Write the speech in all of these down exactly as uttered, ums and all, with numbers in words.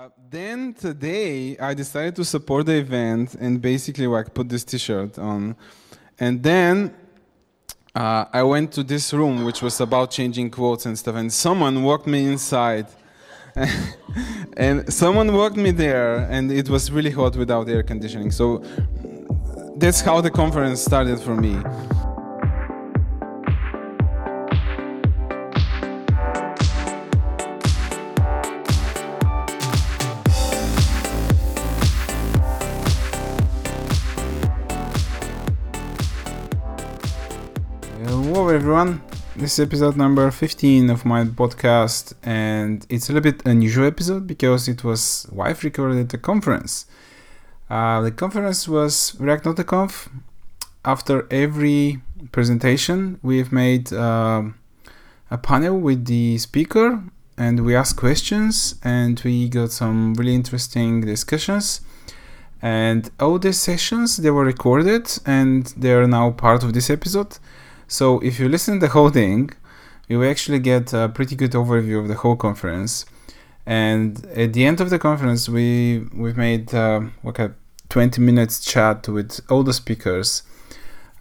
Uh, then today I decided to support the event and basically like put this t-shirt on. And then uh, I went to this room which was about changing quotes and stuff, and someone walked me inside. And someone walked me there, and it was really hot without air conditioning. So that's how the conference started for me. Everyone, this is episode number fifteen of my podcast, and it's a little bit unusual episode because it was live recorded at the conference. Uh, the conference was ReactNotConf. After every presentation, we've made uh, a panel with the speaker, and we asked questions, and we got some really interesting discussions. And all these sessions, they were recorded, and they are now part of this episode. So if you listen to the whole thing, you will actually get a pretty good overview of the whole conference. And at the end of the conference, we, we've made uh, like a twenty minutes chat with all the speakers.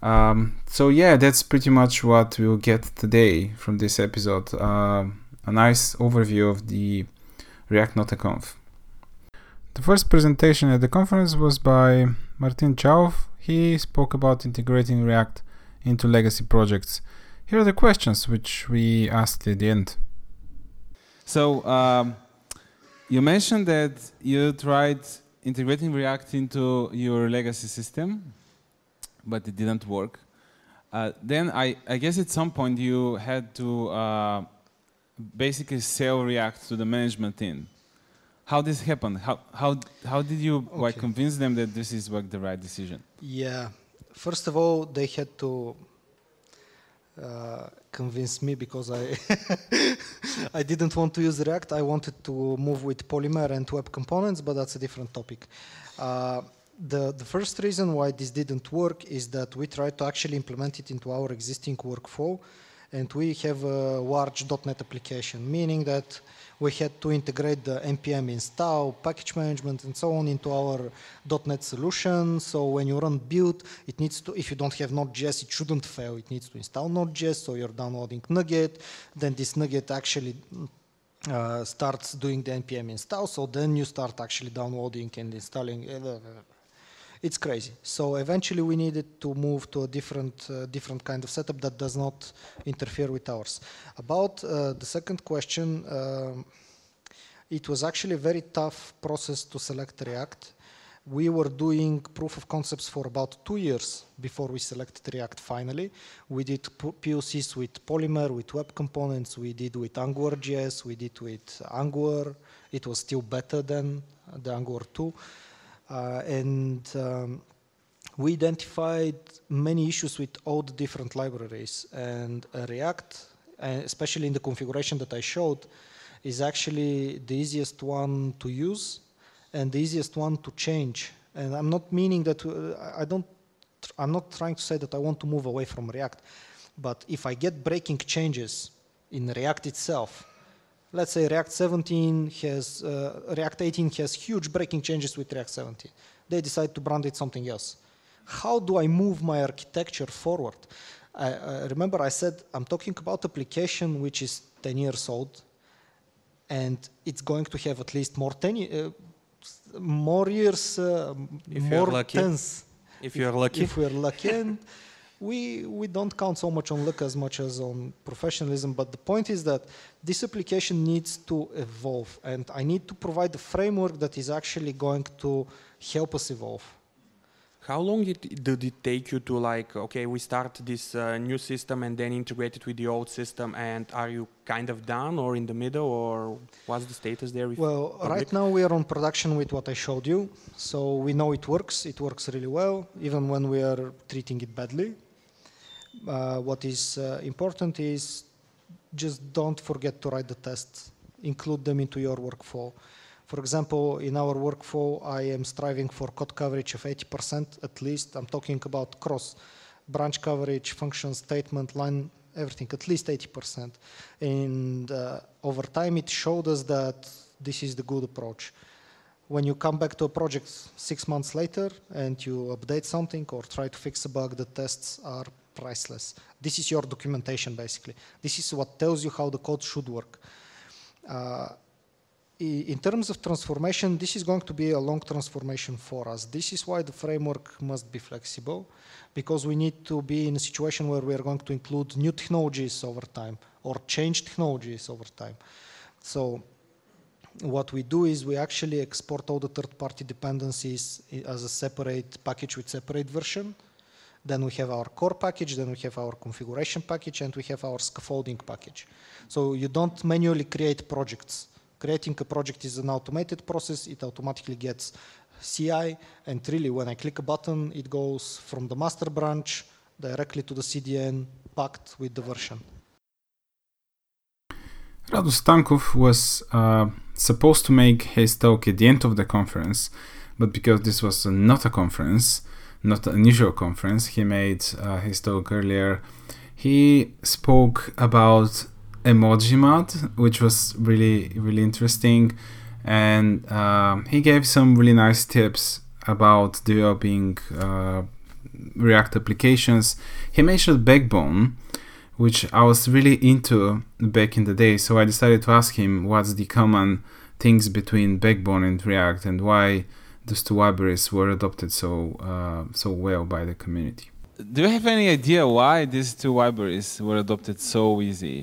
Um, so yeah, that's pretty much what we'll get today from this episode. Uh, a nice overview of the ReactNotConf. The first presentation at the conference was by Martin Chauf. He spoke about integrating React into legacy projects. Here are the questions which we asked at the end. So um, you mentioned that you tried integrating React into your legacy system, but it didn't work. Uh, then I, I guess at some point you had to uh, basically sell React to the management team. How this happened? How how how did you okay. like convince them that this is like the right decision? Yeah. First of all, they had to uh, convince me because I I didn't want to use React. I wanted to move with Polymer and Web Components, but that's a different topic. Uh, the, the first reason why this didn't work is that we tried to actually implement it into our existing workflow, and we have a large dot net application, meaning that we had to integrate the N P M install, package management, and so on into our dot net solution. So when you run build, it needs to, if you don't have Node.js, it shouldn't fail. It needs to install Node.js, so you're downloading NuGet. Then this NuGet actually uh, starts doing the N P M install, so then you start actually downloading and installing. It's crazy. So eventually we needed to move to a different uh, different kind of setup that does not interfere with ours. About uh, the second question, uh, it was actually a very tough process to select React. We were doing proof of concepts for about two years before we selected React finally. We did P O Cs with Polymer, with Web Components, we did with Angular J S, we did with Angular. It was still better than the Angular two. Uh, and um, we identified many issues with all the different libraries, and uh, React, uh, especially in the configuration that I showed, is actually the easiest one to use and the easiest one to change. And I'm not meaning that uh, I don't, I'm not trying to say that I want to move away from React, but if I get breaking changes in React itself, let's say React seventeen has, uh, React eighteen has huge breaking changes with React seventeen. They decide to brand it something else. How do I move my architecture forward? I, I remember I said I'm talking about application which is ten years old, and it's going to have at least more ten, uh, more years, uh, if more lucky. tens. If you are lucky. If we are lucky. And We we don't count so much on luck as much as on professionalism, but the point is that this application needs to evolve, and I need to provide a framework that is actually going to help us evolve. How long it, did it take you to like, okay, we start this uh, new system and then integrate it with the old system, and are you kind of done or in the middle, or what's the status there? Well, public? Right now we are on production with what I showed you, so we know it works. It works really well, even when we are treating it badly. Uh, what is uh, important is just don't forget to write the tests. Include them into your workflow. For example, in our workflow, I am striving for code coverage of eighty percent at least. I'm talking about cross branch coverage, function, statement, line, everything, at least eighty percent. And uh, over time, it showed us that this is the good approach. When you come back to a project six months later and you update something or try to fix a bug, the tests are priceless. This is your documentation, basically. This is what tells you how the code should work. Uh, in terms of transformation, this is going to be a long transformation for us. This is why the framework must be flexible, because we need to be in a situation where we are going to include new technologies over time or change technologies over time. So what we do is we actually export all the third-party dependencies as a separate package with separate version. Then we have our core package, then we have our configuration package, and we have our scaffolding package. So you don't manually create projects. Creating a project is an automated process. It automatically gets C I, and really when I click a button, it goes from the master branch directly to the C D N packed with the version. Radu Stankov was uh, supposed to make his talk at the end of the conference, but because this was not a conference, not an usual conference, he made uh, his talk earlier. He spoke about Emojimat, which was really, really interesting, and uh, he gave some really nice tips about developing uh, React applications. He mentioned Backbone, which I was really into back in the day, so I decided to ask him what's the common things between Backbone and React and why those two libraries were adopted so uh, so well by the community. Do you have any idea why these two libraries were adopted so easy?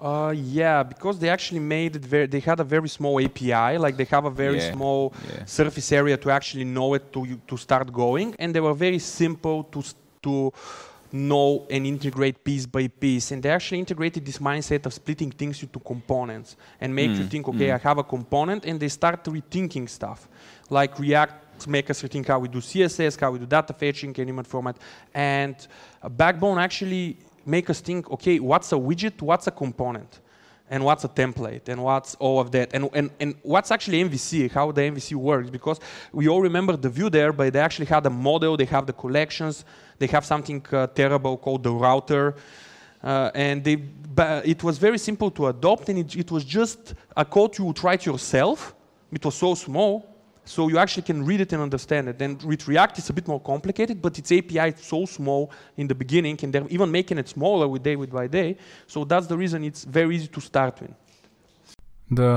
Uh, yeah, because they actually made it very, they had a very small A P I, like they have a very yeah. small yeah. surface area to actually know it, to to start going, and they were very simple to to know and integrate piece by piece, and they actually integrated this mindset of splitting things into components and make mm. you think, okay, mm. I have a component, and they start rethinking stuff, like React make us rethink how we do C S S, how we do data fetching and image format, and Backbone actually make us think, okay, what's a widget, what's a component, and what's a template, and what's all of that, and, and, and what's actually M V C, how the M V C works, because we all remember the view there, but they actually had a model, they have the collections, they have something uh, terrible called the router, uh, and they, it was very simple to adopt, and it, it was just a code you would write yourself. It was so small, so you actually can read it and understand it. And with React, it's a bit more complicated, but its A P I is so small in the beginning, and they're even making it smaller with day by day. So that's the reason it's very easy to start with. The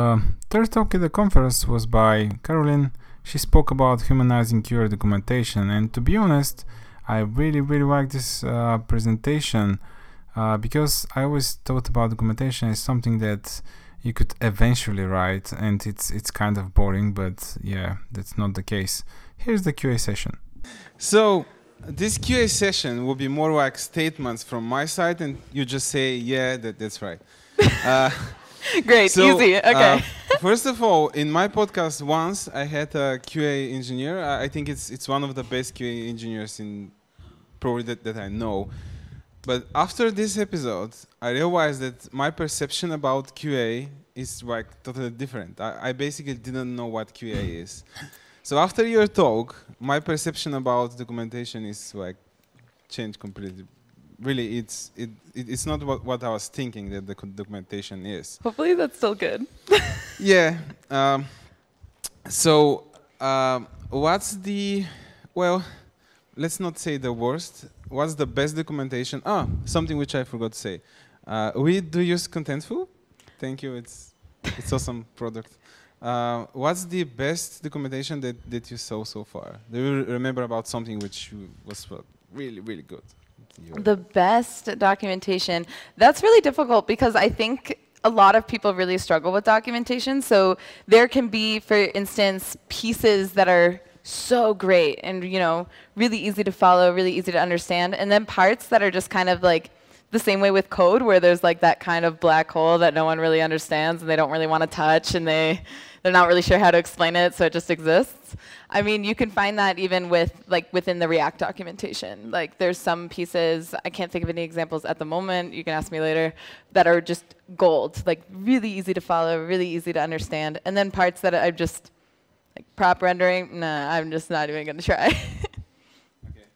third talk at the conference was by Caroline. She spoke about humanizing your documentation. And to be honest, I really, really liked this uh, presentation uh, because I always thought about documentation as something that you could eventually write, and it's it's kind of boring, but yeah, that's not the case. Here's the Q A session. So this Q A session will be more like statements from my side, and you just say, yeah, that, that's right. uh, Great, so, easy, okay. uh, first of all, in my podcast once, I had a Q A engineer. I think it's it's one of the best Q A engineers in probably that, that I know. But after this episode, I realized that my perception about Q A is like totally different. I, I basically didn't know what Q A is. So after your talk, my perception about documentation is like changed completely. Really, it's it, it it's not what, what I was thinking that the documentation is. Hopefully that's still good. yeah. Um, so um, what's the, well, let's not say the worst. What's the best documentation? Ah, something which I forgot to say. Uh, we do use Contentful. Thank you. It's it's awesome product. Uh, what's the best documentation that, that you saw so far? Do you remember about something which was really, really good? The best documentation. That's really difficult because I think a lot of people really struggle with documentation. So there can be, for instance, pieces that are so great and, you know, really easy to follow, really easy to understand. And then parts that are just kind of like the same way with code, where there's like that kind of black hole that no one really understands and they don't really want to touch, and they, they're not really sure how to explain it, so it just exists. I mean, you can find that even with like within the React documentation. Like there's some pieces, I can't think of any examples at the moment, you can ask me later, that are just gold, like really easy to follow, really easy to understand. And then parts that are just like prop rendering, nah, I'm just not even going to try. okay.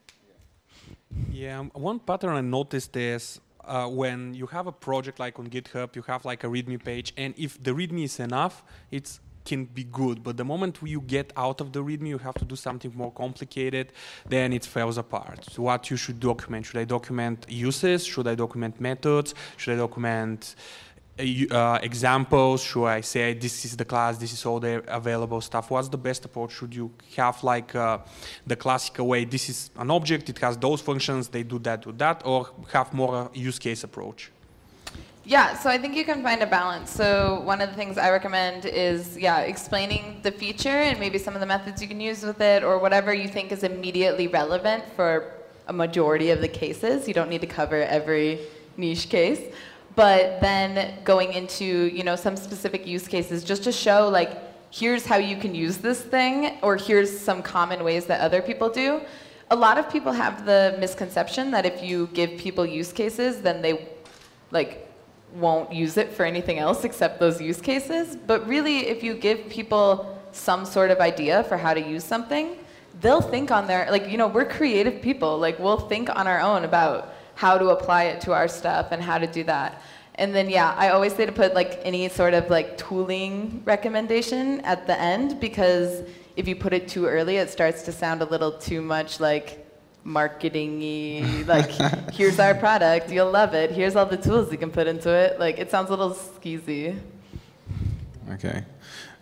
Yeah, yeah um, one pattern I noticed is uh, when you have a project like on GitHub, you have like a README page, and if the README is enough, it's can be good, but the moment you get out of the README, you have to do something more complicated, then it falls apart. So what you should document? Should I document uses? Should I document methods? Should I document uh, examples? Should I say this is the class, this is all the available stuff? What's the best approach? Should you have like uh, the classical way, this is an object, it has those functions, they do that, do that, or have more a use case approach? Yeah, so I think you can find a balance. So one of the things I recommend is, yeah, explaining the feature and maybe some of the methods you can use with it or whatever you think is immediately relevant for a majority of the cases. You don't need to cover every niche case. But then going into, you know, some specific use cases just to show, like, here's how you can use this thing or here's some common ways that other people do. A lot of people have the misconception that if you give people use cases, then they, like, won't use it for anything else except those use cases. But really, if you give people some sort of idea for how to use something, they'll think on their, like, you know, we're creative people. Like, we'll think on our own about how to apply it to our stuff and how to do that. And then, yeah, I always say to put, like, any sort of, like, tooling recommendation at the end, because if you put it too early, it starts to sound a little too much like marketing-y, like, here's our product, you'll love it, here's all the tools you can put into it. Like, it sounds a little skeezy. Okay.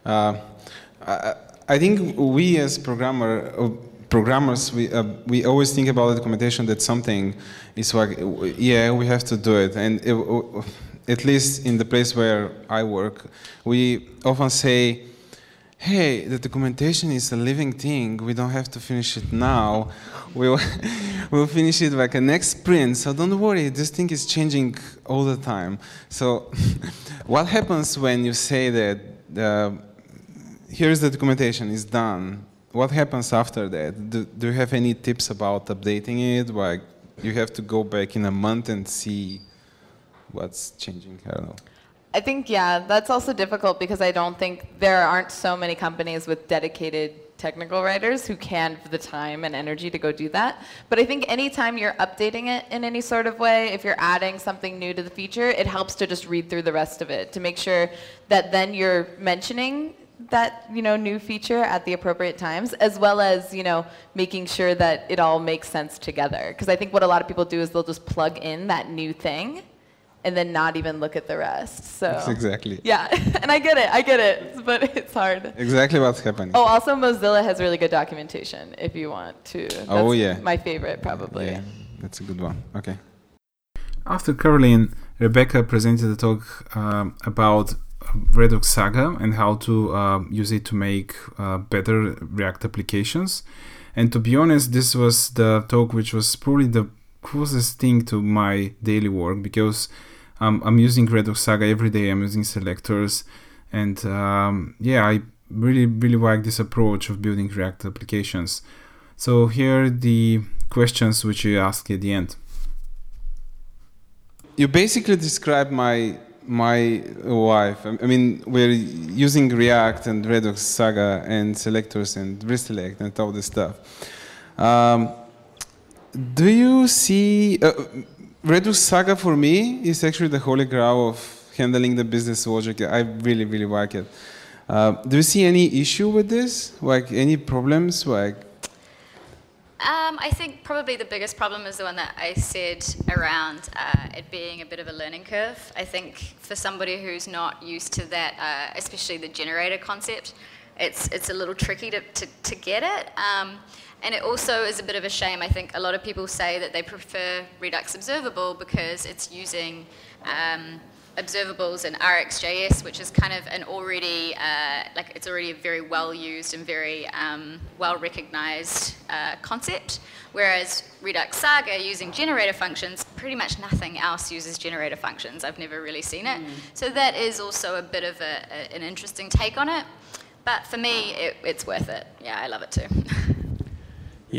Uh, I, I think we as programmer, uh, programmers, we, uh, we always think about the documentation that something is like, yeah, we have to do it. And it, uh, at least in the place where I work, we often say, hey, the documentation is a living thing. We don't have to finish it now. We'll, we'll finish it like a next sprint. So don't worry, this thing is changing all the time. So what happens when you say that uh, here's the documentation, it's done? What happens after that? Do, do you have any tips about updating it? Like, you have to go back in a month and see what's changing? I don't know. I think, yeah, that's also difficult because I don't think there aren't so many companies with dedicated technical writers who can have the time and energy to go do that. But I think anytime you're updating it in any sort of way, if you're adding something new to the feature, it helps to just read through the rest of it to make sure that then you're mentioning that, you know, new feature at the appropriate times, as well as, you know, making sure that it all makes sense together. Because I think what a lot of people do is they'll just plug in that new thing and then not even look at the rest. So that's exactly. Yeah, and I get it, I get it, but it's hard. Exactly what's happening. Oh, also Mozilla has really good documentation if you want to. That's oh yeah. My favorite probably. Yeah, that's a good one. Okay. After Caroline, Rebecca presented a talk um, about Redux Saga and how to uh, use it to make uh, better React applications. And to be honest, this was the talk which was probably the closest thing to my daily work, because um, I'm using Redux Saga every day, I'm using selectors, and um, yeah, I really, really like this approach of building React applications. So here are the questions which you ask at the end. You basically described my my life. I mean, we're using React and Redux Saga and selectors and reselect and all this stuff. Um, Do you see uh, Redux Saga for me is actually the holy grail of handling the business logic. I really, really like it. Uh, do you see any issue with this? Like any problems? Like, um, I think probably the biggest problem is the one that I said around uh, it being a bit of a learning curve. I think for somebody who's not used to that, uh, especially the generator concept, it's it's a little tricky to to, to get it. Um, And it also is a bit of a shame. I think a lot of people say that they prefer Redux Observable because it's using um, observables in R X J S, which is kind of an already, uh, like it's already a very well-used and very um, well-recognized uh, concept. Whereas Redux Saga, using generator functions, pretty much nothing else uses generator functions. I've never really seen it. Mm. So that is also a bit of a, a, an interesting take on it. But for me, it, it's worth it. Yeah, I love it too.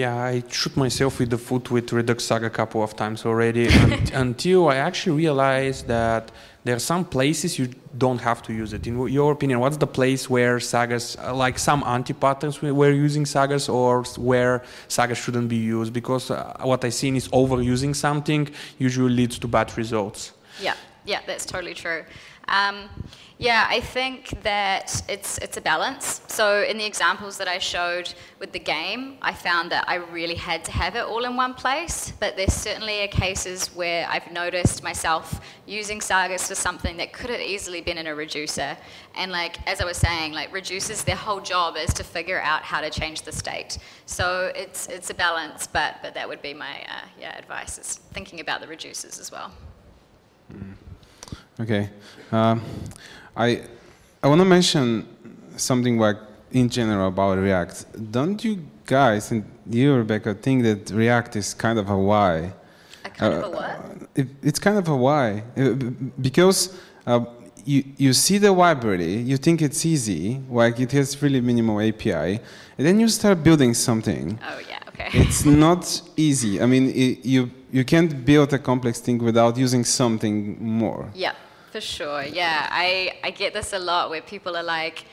Yeah, I shoot myself with the foot with Redux Saga a couple of times already un until I actually realized that there are some places you don't have to use it. In your opinion, what's the place where sagas, like some anti-patterns where using sagas or where sagas shouldn't be used? Because uh, what I've seen is overusing something usually leads to bad results. Yeah, yeah, that's totally true. Um, yeah, I think that it's, it's a balance. So in the examples that I showed with the game, I found that I really had to have it all in one place, but there certainly are cases where I've noticed myself using sagas for something that could have easily been in a reducer. And like, as I was saying, like reducers, their whole job is to figure out how to change the state. So it's, it's a balance, but, but that would be my uh, yeah, advice, is thinking about the reducers as well. Mm. Okay, um, I I want to mention something like in general about React. Don't you guys and you, Rebecca, think that React is kind of a why? A kind uh, of a what? It, it's kind of a why because uh, you you see the library, you think it's easy, like it has really minimal A P I, and then you start building something. Oh yeah, okay. It's not easy. I mean, it, you you can't build a complex thing without using something more. Yeah. For sure, yeah. I, I get this a lot where people are like,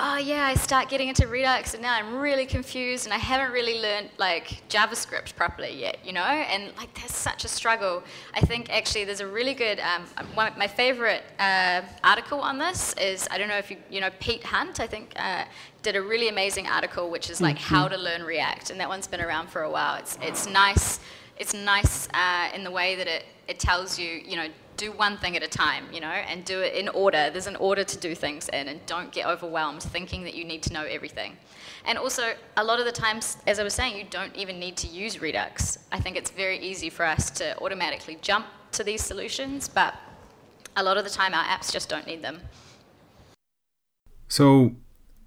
oh yeah, I start getting into Redux and now I'm really confused and I haven't really learned like JavaScript properly yet, you know? And like that's such a struggle. I think actually there's a really good, um, one of my favorite uh, article on this is, I don't know if you, you know, Pete Hunt, I think, uh, did a really amazing article which is like mm-hmm. how to learn React, and that one's been around for a while. It's, it's nice, it's nice uh, in the way that it, it tells you, you know, do one thing at a time, you know, and do it in order. There's an order to do things in, and don't get overwhelmed thinking that you need to know everything. And also, a lot of the times, as I was saying, you don't even need to use Redux. I think it's very easy for us to automatically jump to these solutions, but a lot of the time, our apps just don't need them. So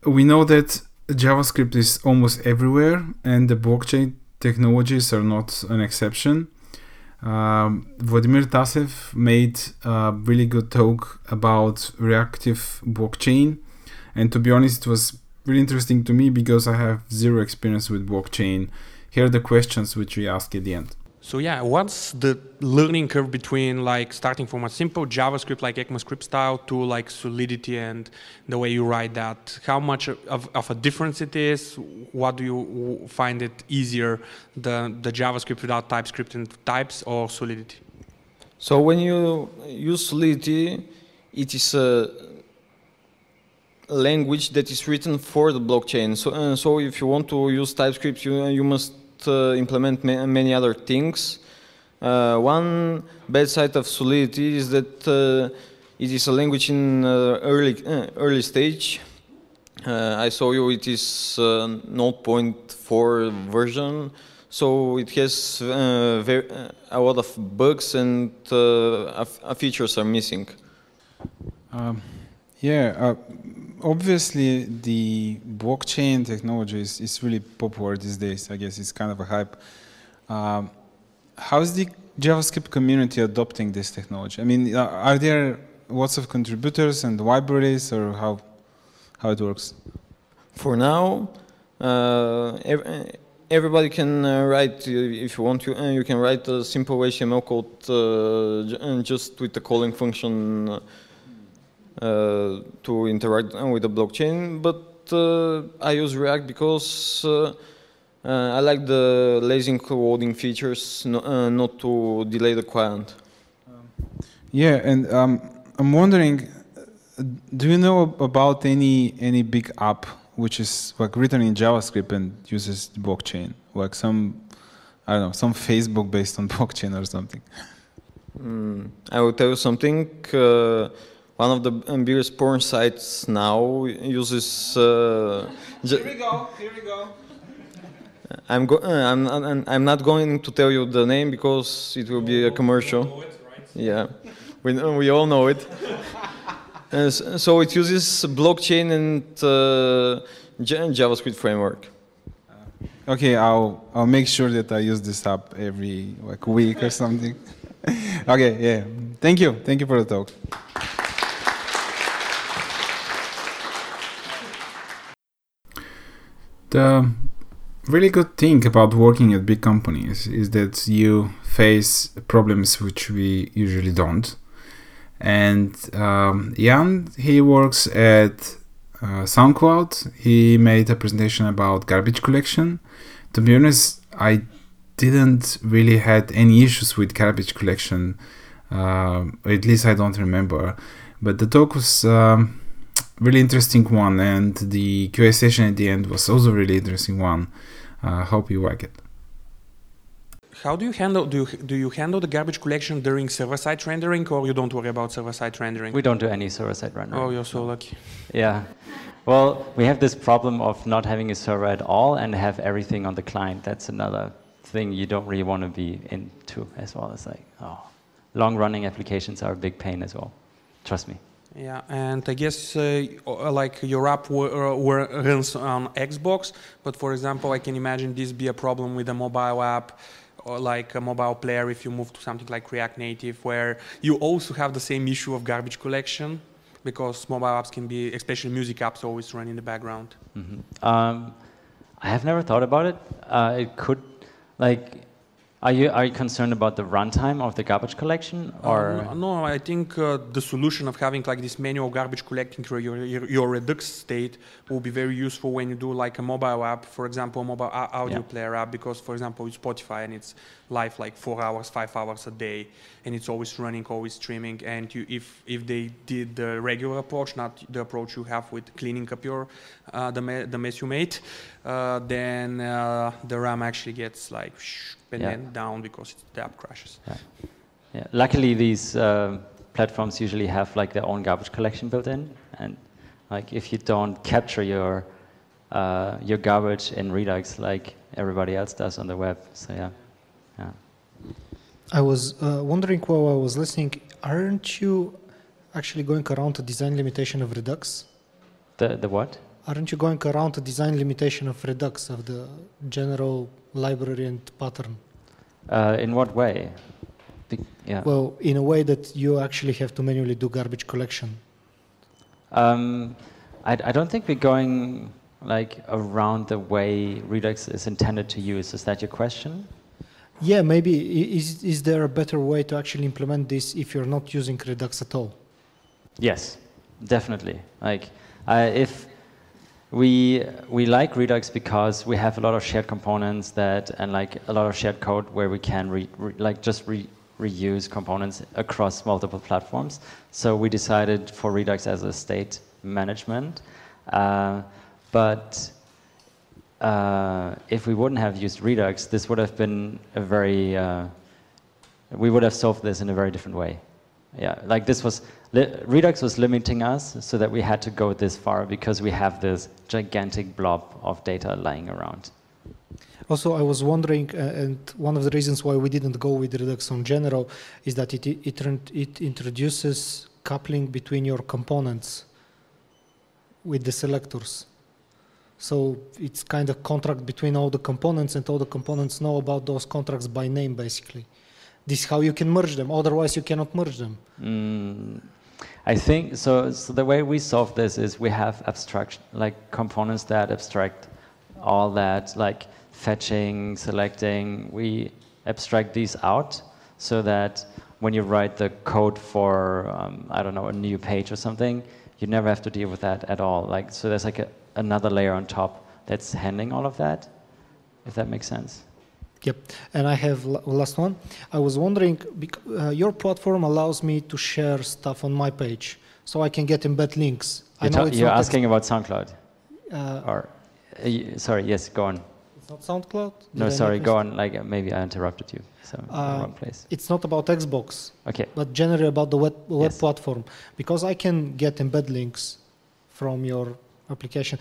we know that JavaScript is almost everywhere, and the blockchain technologies are not an exception. Um, Vladimir Tasev made a really good talk about reactive blockchain, and to be honest, it was really interesting to me because I have zero experience with blockchain. Here are the questions which we ask at the end. So yeah, what's the learning curve between like starting from a simple JavaScript like ECMAScript style to like Solidity and the way you write that? How much of, of a difference it is? What do you find it easier, the, the JavaScript without TypeScript and types or Solidity? So when you use Solidity, it is a language that is written for the blockchain. So, uh, so if you want to use TypeScript, you, you must Uh, implement ma- many other things. Uh, one bad side of Solidity is that uh, it is a language in uh, early uh, early stage. Uh, I saw you, it is uh, zero point four version, so it has uh, very, uh, a lot of bugs and uh, uh, features are missing. Um, yeah. Uh Obviously, the blockchain technology is, is really popular these days. I guess it's kind of a hype. Um, how is the JavaScript community adopting this technology? I mean, are there lots of contributors and libraries, or how how it works? For now, uh, ev- everybody can uh, write. If you want, you uh, you can write a simple H T M L code uh, just with the calling function. Uh, to interact with the blockchain, but uh, I use React because uh, uh, I like the lazy loading features, no, uh, not to delay the client. Um, yeah, and um, I'm wondering, do you know about any any big app which is like written in JavaScript and uses the blockchain, like some I don't know, some Facebook based on blockchain or something? Mm, I will tell you something. Uh, One of the biggest porn sites now uses. Uh, here we go. Here we go. I'm, go- I'm, I'm I'm not going to tell you the name because it will be a commercial. We all know it, right? Yeah, we we all know it. And so it uses blockchain and uh, JavaScript framework. Okay, I'll I'll make sure that I use this app every like week or something. Okay, yeah. Thank you. Thank you for the talk. The really good thing about working at big companies is that you face problems which we usually don't. And um, Jan, he works at uh, SoundCloud. He made a presentation about garbage collection. To be honest, I didn't really had any issues with garbage collection. Uh, at least I don't remember. But the talk was uh, really interesting one, and the Q and A session at the end was also really interesting one. I uh, hope you like it. How do you handle do you, do you handle the garbage collection during server-side rendering, or you don't worry about server-side rendering? We don't do any server-side rendering. Oh, you're so lucky. Yeah. Well, we have this problem of not having a server at all and have everything on the client. That's another thing you don't really want to be into as well. It's like, oh, long-running applications are a big pain as well. Trust me. Yeah, and I guess uh, like your app w- w- runs on Xbox, but for example, I can imagine this be a problem with a mobile app, or like a mobile player if you move to something like React Native, where you also have the same issue of garbage collection, because mobile apps can be, especially music apps, always run in the background. Mm-hmm. Um, I have never thought about it. Uh, it could, like, are you are you concerned about the runtime of the garbage collection, or? Uh, no, no, I think uh, the solution of having like this manual garbage collecting your, your your Redux state will be very useful when you do like a mobile app, for example, a mobile a- audio yeah. player app, because for example, it's Spotify and it's live like four hours, five hours a day, and it's always running, always streaming. And you, if if they did the regular approach, not the approach you have with cleaning up your uh, the me- the mess you made, uh, then uh, the RAM actually gets like. Shh, and yeah. then down because the app crashes. Yeah. Yeah. Luckily, these uh, platforms usually have like their own garbage collection built in, and like if you don't capture your uh, your garbage in Redux like everybody else does on the web, so yeah. yeah. I was uh, wondering while I was listening, aren't you actually going around the design limitation of Redux? The the what? Aren't you going around the design limitation of Redux, of the general library and pattern? Uh, in what way? Be- yeah. Well, in a way that you actually have to manually do garbage collection. Um, I, I don't think we're going like around the way Redux is intended to use. Is that your question? Yeah, maybe. Is, is there a better way to actually implement this if you're not using Redux at all? Yes, definitely. Like, uh, if We we like Redux because we have a lot of shared components that and like a lot of shared code where we can re, re, like just re, reuse components across multiple platforms. So we decided for Redux as a state management. Uh, but uh, if we wouldn't have used Redux, this would have been a very uh, we would have solved this in a very different way. Yeah, like this was. Redux was limiting us so that we had to go this far because we have this gigantic blob of data lying around. Also, I was wondering, uh, and one of the reasons why we didn't go with Redux in general is that it it, it introduces coupling between your components with the selectors. So it's kind of contract between all the components, and all the components know about those contracts by name, basically. This is how you can merge them. Otherwise, you cannot merge them. Mm. I think so. So the way we solve this is we have abstraction, like components that abstract all that, like fetching, selecting. We abstract these out so that when you write the code for um, I don't know, a new page or something, you never have to deal with that at all. Like so, there's like a, another layer on top that's handling all of that. If that makes sense. Yep, and I have l- last one. I was wondering, bec- uh, your platform allows me to share stuff on my page, so I can get embed links. You're, I know ta- it's you're asking ex- about SoundCloud? Uh, or, uh, you, sorry, yes, go on. It's not SoundCloud? Did no, I sorry, go on. Like uh, maybe I interrupted you. So uh, wrong place. It's not about Xbox, okay. But generally about the web, web yes. platform, because I can get embed links from your application.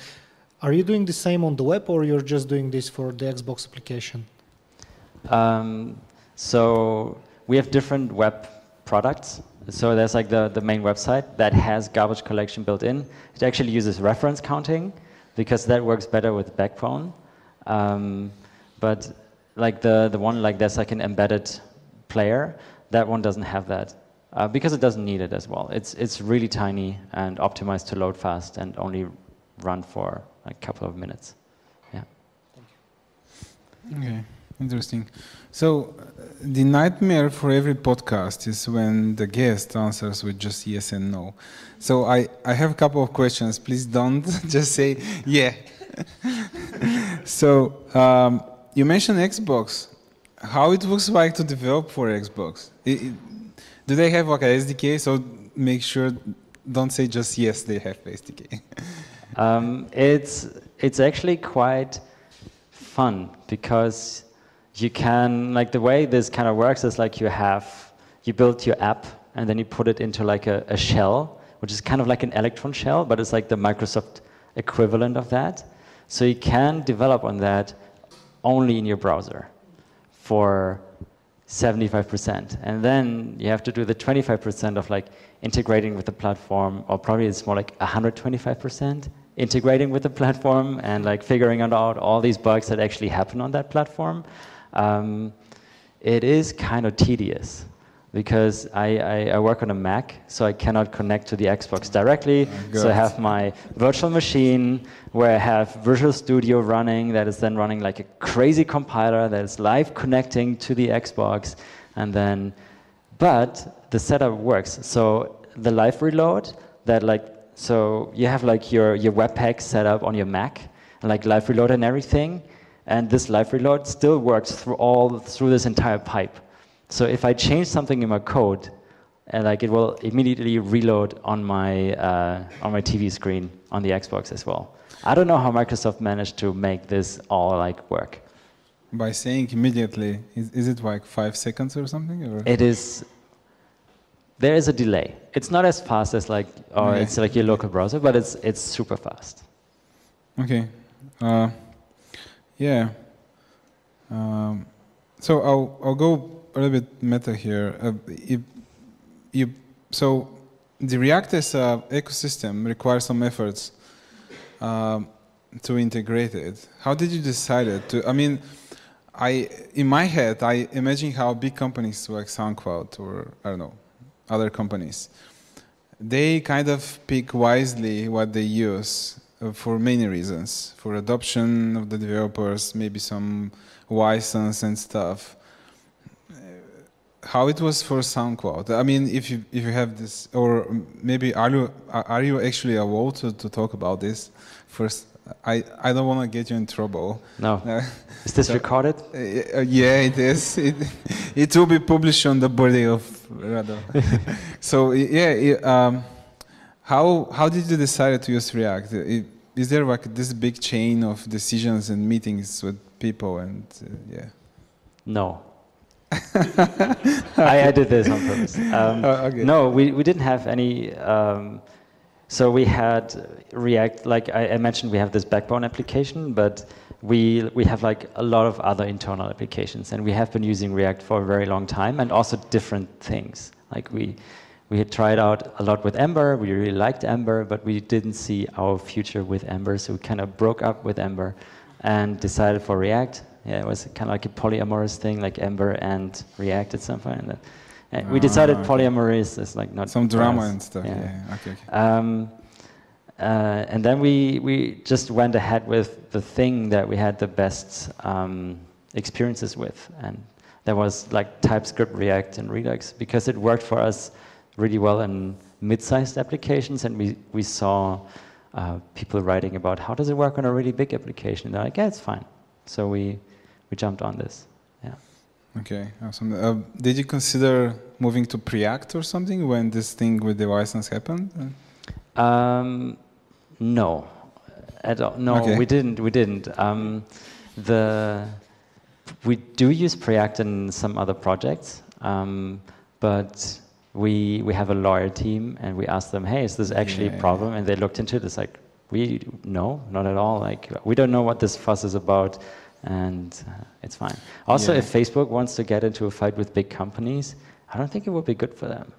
Are you doing the same on the web, or you're just doing this for the Xbox application? Um, so we have different web products. So there's like the, the main website that has garbage collection built in. It actually uses reference counting because that works better with Backbone. Um, but like the, the one like there's like an embedded player, that one doesn't have that uh, because it doesn't need it as well. It's it's really tiny and optimized to load fast and only run for a couple of minutes. Yeah. Thank you. Okay. Interesting. So uh, the nightmare for every podcast is when the guest answers with just yes and no. So I, I have a couple of questions. Please don't just say yeah. So um, you mentioned Xbox. How it looks like to develop for Xbox? It, it, do they have like an S D K so make sure don't say just yes, they have S D K. um, it's it's actually quite fun because you can, like, the way this kind of works is like you have, you build your app and then you put it into like a, a shell, which is kind of like an Electron shell, but it's like the Microsoft equivalent of that. So you can develop on that only in your browser for seventy-five percent. And then you have to do the twenty-five percent of like integrating with the platform, or probably it's more like one hundred twenty-five percent integrating with the platform and like figuring out all these bugs that actually happen on that platform. Um, it is kind of tedious because I, I, I work on a Mac, so I cannot connect to the Xbox directly. Good. So I have my virtual machine where I have Visual Studio running that is then running like a crazy compiler that is live connecting to the Xbox. And then, but the setup works. So the live reload that like, so you have like your, your Webpack set up on your Mac and like live reload and everything. And this live reload still works through all, through this entire pipe. So if I change something in my code, and like it will immediately reload on my uh, on my T V screen on the Xbox as well. I don't know how Microsoft managed to make this all like work. By saying immediately, is, is it like five seconds or something? Or? It is. There is a delay. It's not as fast as like, or okay. It's like your local browser, but it's it's super fast. Okay. Uh, yeah. Um, so I'll I'll go. A little bit meta here. Uh, you, you, so the React as an ecosystem requires some efforts um, to integrate it. How did you decide it? To, I mean, I in my head, I imagine how big companies like SoundCloud or I don't know, other companies, they kind of pick wisely what they use uh, for many reasons, for adoption of the developers, maybe some license and stuff. How it was for SoundCloud? I mean, if you if you have this, or maybe are you are you actually allowed to, to talk about this? First, I I don't want to get you in trouble. No. Uh, is this so, recorded? Uh, yeah, it is. It it will be published on the body of Rado. So yeah, it, um, how how did you decide to use React? It, is there like this big chain of decisions and meetings with people and uh, yeah? No. I, I did this on purpose. Um, oh, okay. No, we, we didn't have any. Um, so we had React, like I, I mentioned, we have this Backbone application, but we we have like a lot of other internal applications, and we have been using React for a very long time, and also different things. Like we we had tried out a lot with Ember. We really liked Ember, but we didn't see our future with Ember, so we kind of broke up with Ember and decided for React. Yeah, it was kind of like a polyamorous thing, like Ember and React at some point. And we decided oh, okay. polyamorous is like not some drama us. And stuff. Yeah, yeah. Okay. okay. Um, uh, and then we we just went ahead with the thing that we had the best um, experiences with, and that was like TypeScript, React, and Redux, because it worked for us really well in mid-sized applications, and we we saw uh, people writing about how does it work on a really big application. And they're like, yeah, it's fine. So we. We jumped on this, yeah. Okay, awesome. Uh, did you consider moving to Preact or something when this thing with the license happened? Um, no, at all. No, okay. we didn't. We didn't. Um, the we do use Preact in some other projects, um, but we we have a lawyer team and we asked them, hey, is this actually yeah, a problem? Yeah. And they looked into this like, we no, not at all. Like we don't know what this fuss is about. And uh, it's fine. Also, yeah. If Facebook wants to get into a fight with big companies, I don't think it would be good for them.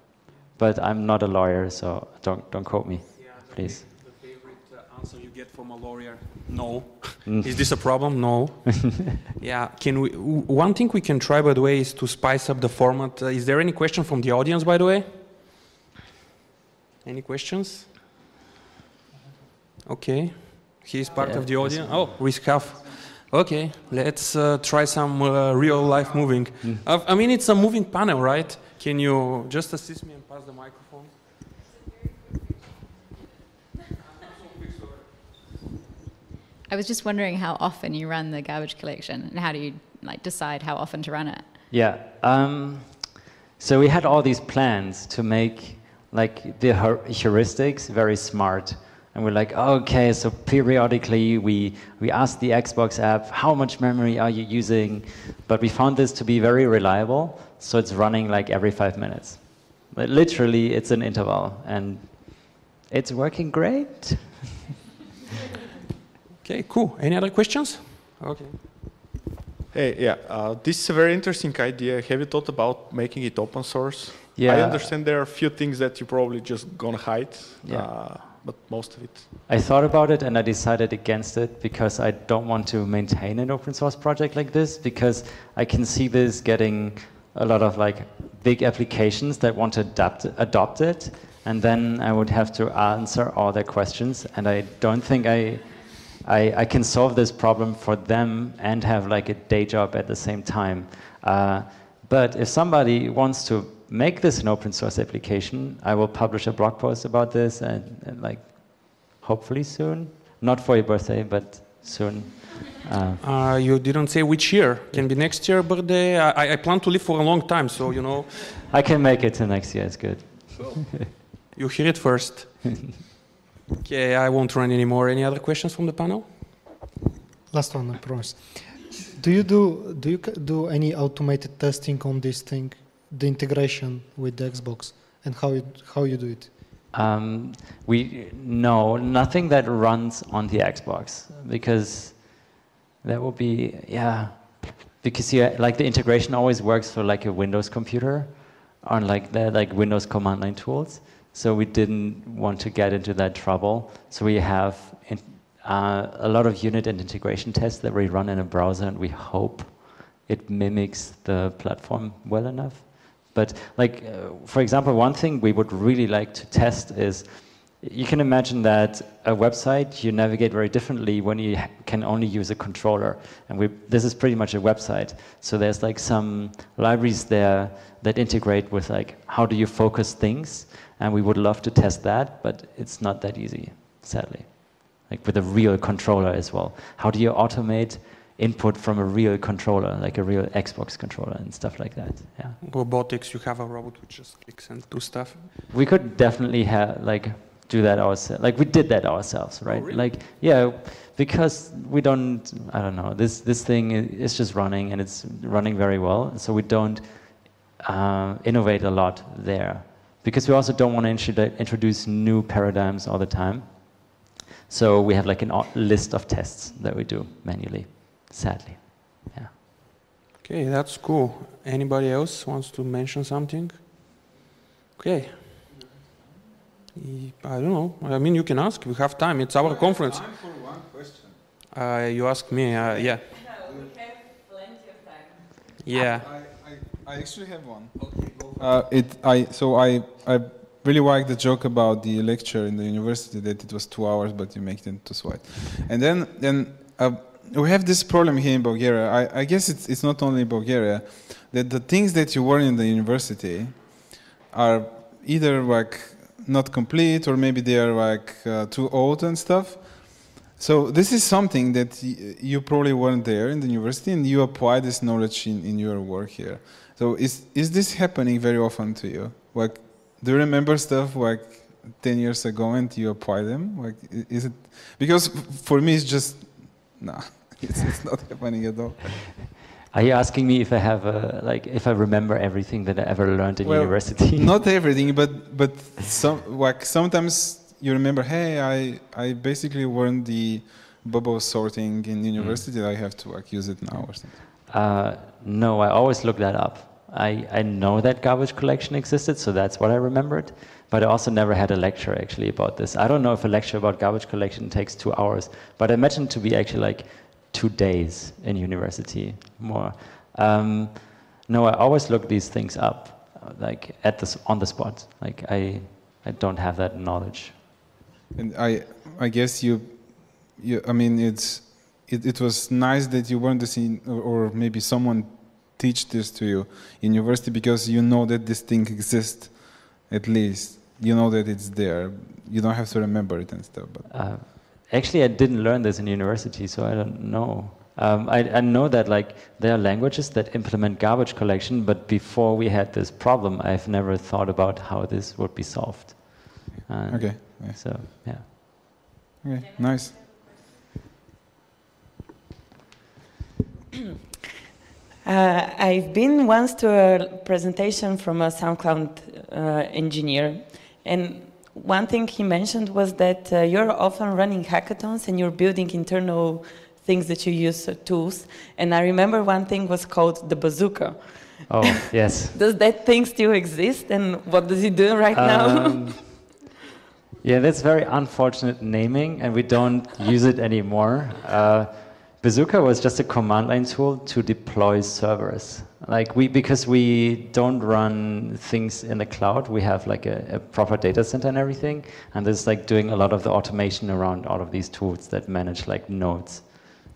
But I'm not a lawyer, so don't don't quote me, yeah, the please. The favorite uh, answer you get from a lawyer: no. Mm. Is this a problem? No. Yeah. Can we? One thing we can try, by the way, is to spice up the format. Uh, is there any question from the audience, by the way? Any questions? Okay. He is part yeah, of the audience. Oh, we have. Okay, let's uh, try some uh, real-life moving. Mm. Uh, I mean, it's a moving panel, right? Can you just assist me and pass the microphone? I was just wondering how often you run the garbage collection, and how do you like decide how often to run it? Yeah. Um, so we had all these plans to make like the heuristics very smart. And we're like, okay, so periodically we, we asked the Xbox app, how much memory are you using? But we found this to be very reliable, so it's running like every five minutes. But literally, it's an interval, and it's working great. Okay, cool. Any other questions? Okay. Hey, yeah, uh, this is a very interesting idea. Have you thought about making it open source? Yeah. I understand there are a few things that you probably just gonna hide. Yeah. Uh, but most of it. I thought about it and I decided against it because I don't want to maintain an open source project like this, because I can see this getting a lot of like big applications that want to adapt, adopt it, and then I would have to answer all their questions, and I don't think I, I, I can solve this problem for them and have like a day job at the same time. Uh, but if somebody wants to make this an open source application, I will publish a blog post about this, and, and like, hopefully soon. Not for your birthday, but soon. Uh, uh, you didn't say which year. Can be next year birthday. I, I plan to live for a long time, so you know. I can make it to next year. It's good. You hear it first. Okay, I won't run anymore. Any other questions from the panel? Last one, I promise. Do you do do you do any automated testing on this thing? The integration with the Xbox, and how you, how you do it? Um, we no, nothing that runs on the Xbox, because that will be, yeah, because yeah, like the integration always works for like a Windows computer on like the like Windows command line tools. So we didn't want to get into that trouble. So we have in, uh, a lot of unit and integration tests that we run in a browser, and we hope it mimics the platform well enough. But like, uh, for example, one thing we would really like to test is, you can imagine that a website, you navigate very differently when you can only use a controller. And we, this is pretty much a website. So there's like some libraries there that integrate with like, how do you focus things? And we would love to test that, but it's not that easy, sadly. Like with a real controller as well. How do you automate input from a real controller, like a real Xbox controller and stuff like that, yeah. Robotics, you have a robot which just clicks and do stuff. We could definitely have, like, do that ourselves. Like, we did that ourselves, right? Oh, really? Like, yeah, because we don't, I don't know, this, this thing is just running, and it's running very well, so we don't uh, innovate a lot there. Because we also don't want to introduce new paradigms all the time. So we have, like, a list of tests that we do manually. Sadly, yeah. Okay, that's cool. Anybody else wants to mention something? Okay. I don't know. I mean, you can ask. We have time. It's our conference. Time for one question. Uh, you ask me. Uh, yeah. No, we have plenty of time. Yeah. I, I, I actually have one. Okay, go for uh, it. I so I I really like the joke about the lecture in the university that it was two hours, but you make it too sweat, and then then. Uh, We have this problem here in Bulgaria. I, I guess it's, it's not only Bulgaria, that the things that you learn in the university are either like not complete, or maybe they are like uh, too old and stuff. So this is something that you probably weren't there in the university, and you apply this knowledge in, in your work here. So is, is this happening very often to you? Like, do you remember stuff like ten years ago and you apply them? Like, is it, because for me it's just, no, it's, it's not happening at all. Are you asking me if I have a, like if I remember everything that I ever learned in well, university? Not everything, but but some like sometimes you remember. Hey, I I basically learned the bubble sorting in university. Mm. I have to like use it now or something. Uh, no, I always look that up. I I know that garbage collection existed, so that's what I remembered. But I also never had a lecture actually about this. I don't know if a lecture about garbage collection takes two hours, but I imagine to be actually like two days in university more. Um, no, I always look these things up, like at this on the spot. Like I, I don't have that knowledge. And I, I guess you, you. I mean, it's, it, it was nice that you weren't the scene, or, or maybe someone teach this to you in university, because you know that this thing exists, at least. You know that it's there. You don't have to remember it and stuff. But. Uh, actually, I didn't learn this in university, so I don't know. Um, I, I know that like there are languages that implement garbage collection, but before we had this problem, I've never thought about how this would be solved. Uh, okay. Yeah. So yeah. Okay. Nice. Uh, I've been once to a presentation from a SoundCloud uh, engineer, and one thing he mentioned was that uh, you're often running hackathons and you're building internal things that you use, uh, tools. And I remember one thing was called the bazooka. Oh, yes. Does that thing still exist, and what does it do right um, now? Yeah, that's very unfortunate naming, and we don't use it anymore. Uh, Bazooka was just a command line tool to deploy servers. Like we, because we don't run things in the cloud, we have like a, a proper data center and everything, and there's like doing a lot of the automation around all of these tools that manage like nodes.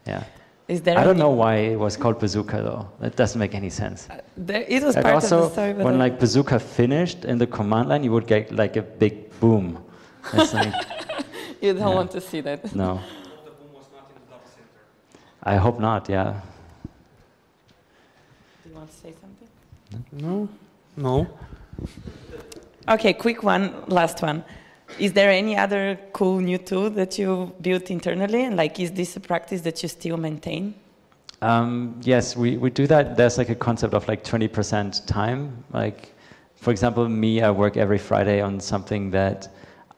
Yeah. Is there I don't know why it was called Bazooka though. It doesn't make any sense. Uh, there, it was part also, of the story, when like Bazooka finished in the command line, you would get like a big boom. It's like, you don't yeah. want to see that. No. I hope not, yeah. Do you want to say something? No. No. OK, quick one, last one. Is there any other cool new tool that you built internally? Like, is this a practice that you still maintain? Um, yes, we, we do that. There's like a concept of like twenty percent time. Like, for example, me, I work every Friday on something that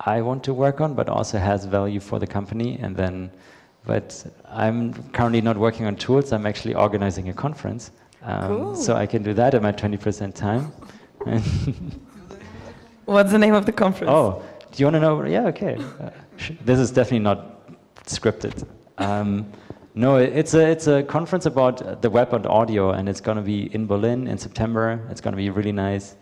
I want to work on, but also has value for the company, and then but I'm currently not working on tools. I'm actually organizing a conference. Um, cool. So I can do that at my twenty percent time. What's the name of the conference? Oh, do you want to know? Yeah, OK. Uh, this is definitely not scripted. Um, no, it's a, it's a conference about the web and audio, and it's going to be in Berlin in September. It's going to be really nice.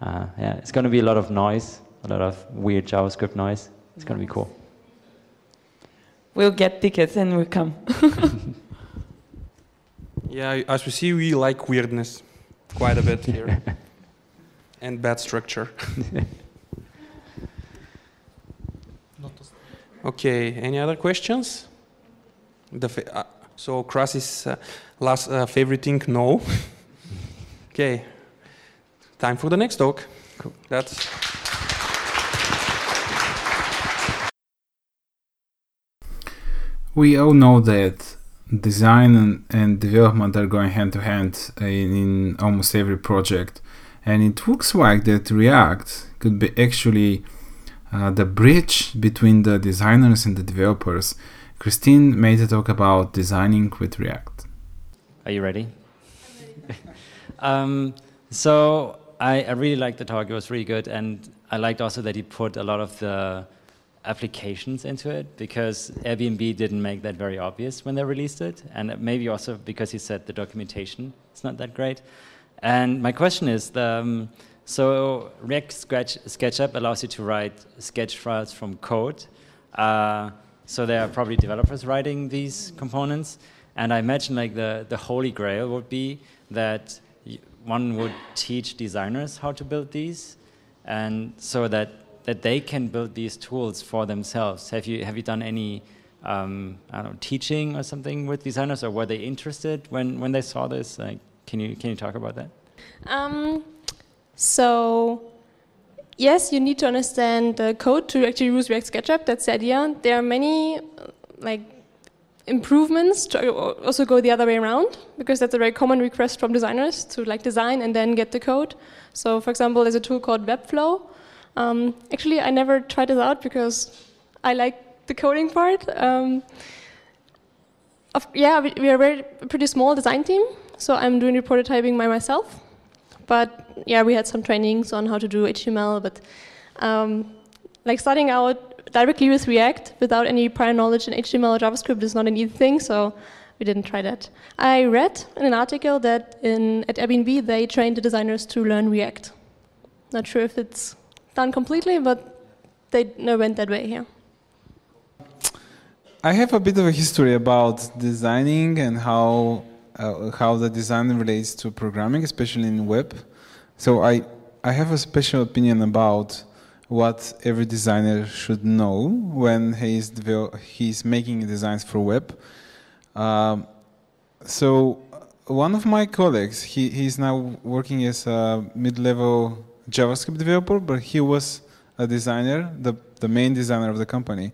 Uh, yeah, it's going to be a lot of noise, a lot of weird JavaScript noise. It's going to be cool. We'll get tickets and we'll come. Yeah, as we see, we like weirdness quite a bit here. And bad structure. OK, any other questions? The fa uh, so Kras's uh, last uh, favorite thing, no. OK, time for the next talk. Cool. That's we all know that design and, and development are going hand to hand in, in almost every project, and it looks like that React could be actually uh, the bridge between the designers and the developers. Christine made a talk about designing with React. Are you ready? um, so I, I really liked the talk. It was really good, and I liked also that he put a lot of the applications into it, because Airbnb didn't make that very obvious when they released it, and maybe also because he said the documentation is not that great. And my question is, um, so React Sketch, SketchUp allows you to write sketch files from code. Uh, so there are probably developers writing these components, and I imagine like the, the holy grail would be that one would teach designers how to build these, and so that that they can build these tools for themselves. Have you, have you done any um, I don't know, teaching or something with designers, or were they interested when, when they saw this? Like, can you, can you talk about that? Um, so yes, you need to understand the code to actually use React SketchUp. That's the idea. There are many like improvements to also go the other way around, because that's a very common request from designers to like design and then get the code. So for example, there's a tool called Webflow. Um, actually, I never tried it out because I like the coding part. Um, of, yeah, we, we are very, a pretty small design team, so I'm doing the prototyping by myself. But yeah, we had some trainings on how to do H T M L, but um, like starting out directly with React without any prior knowledge in H T M L or JavaScript is not an easy thing, so we didn't try that. I read in an article that in, at Airbnb they trained the designers to learn React. Not sure if it's done completely, but they went that way here. I have a bit of a history about designing and how uh, how the design relates to programming, especially in web. So I I have a special opinion about what every designer should know when he is, he is making designs for web. Um, So one of my colleagues, he he's now working as a mid-level JavaScript developer, but he was a designer, the, the main designer of the company.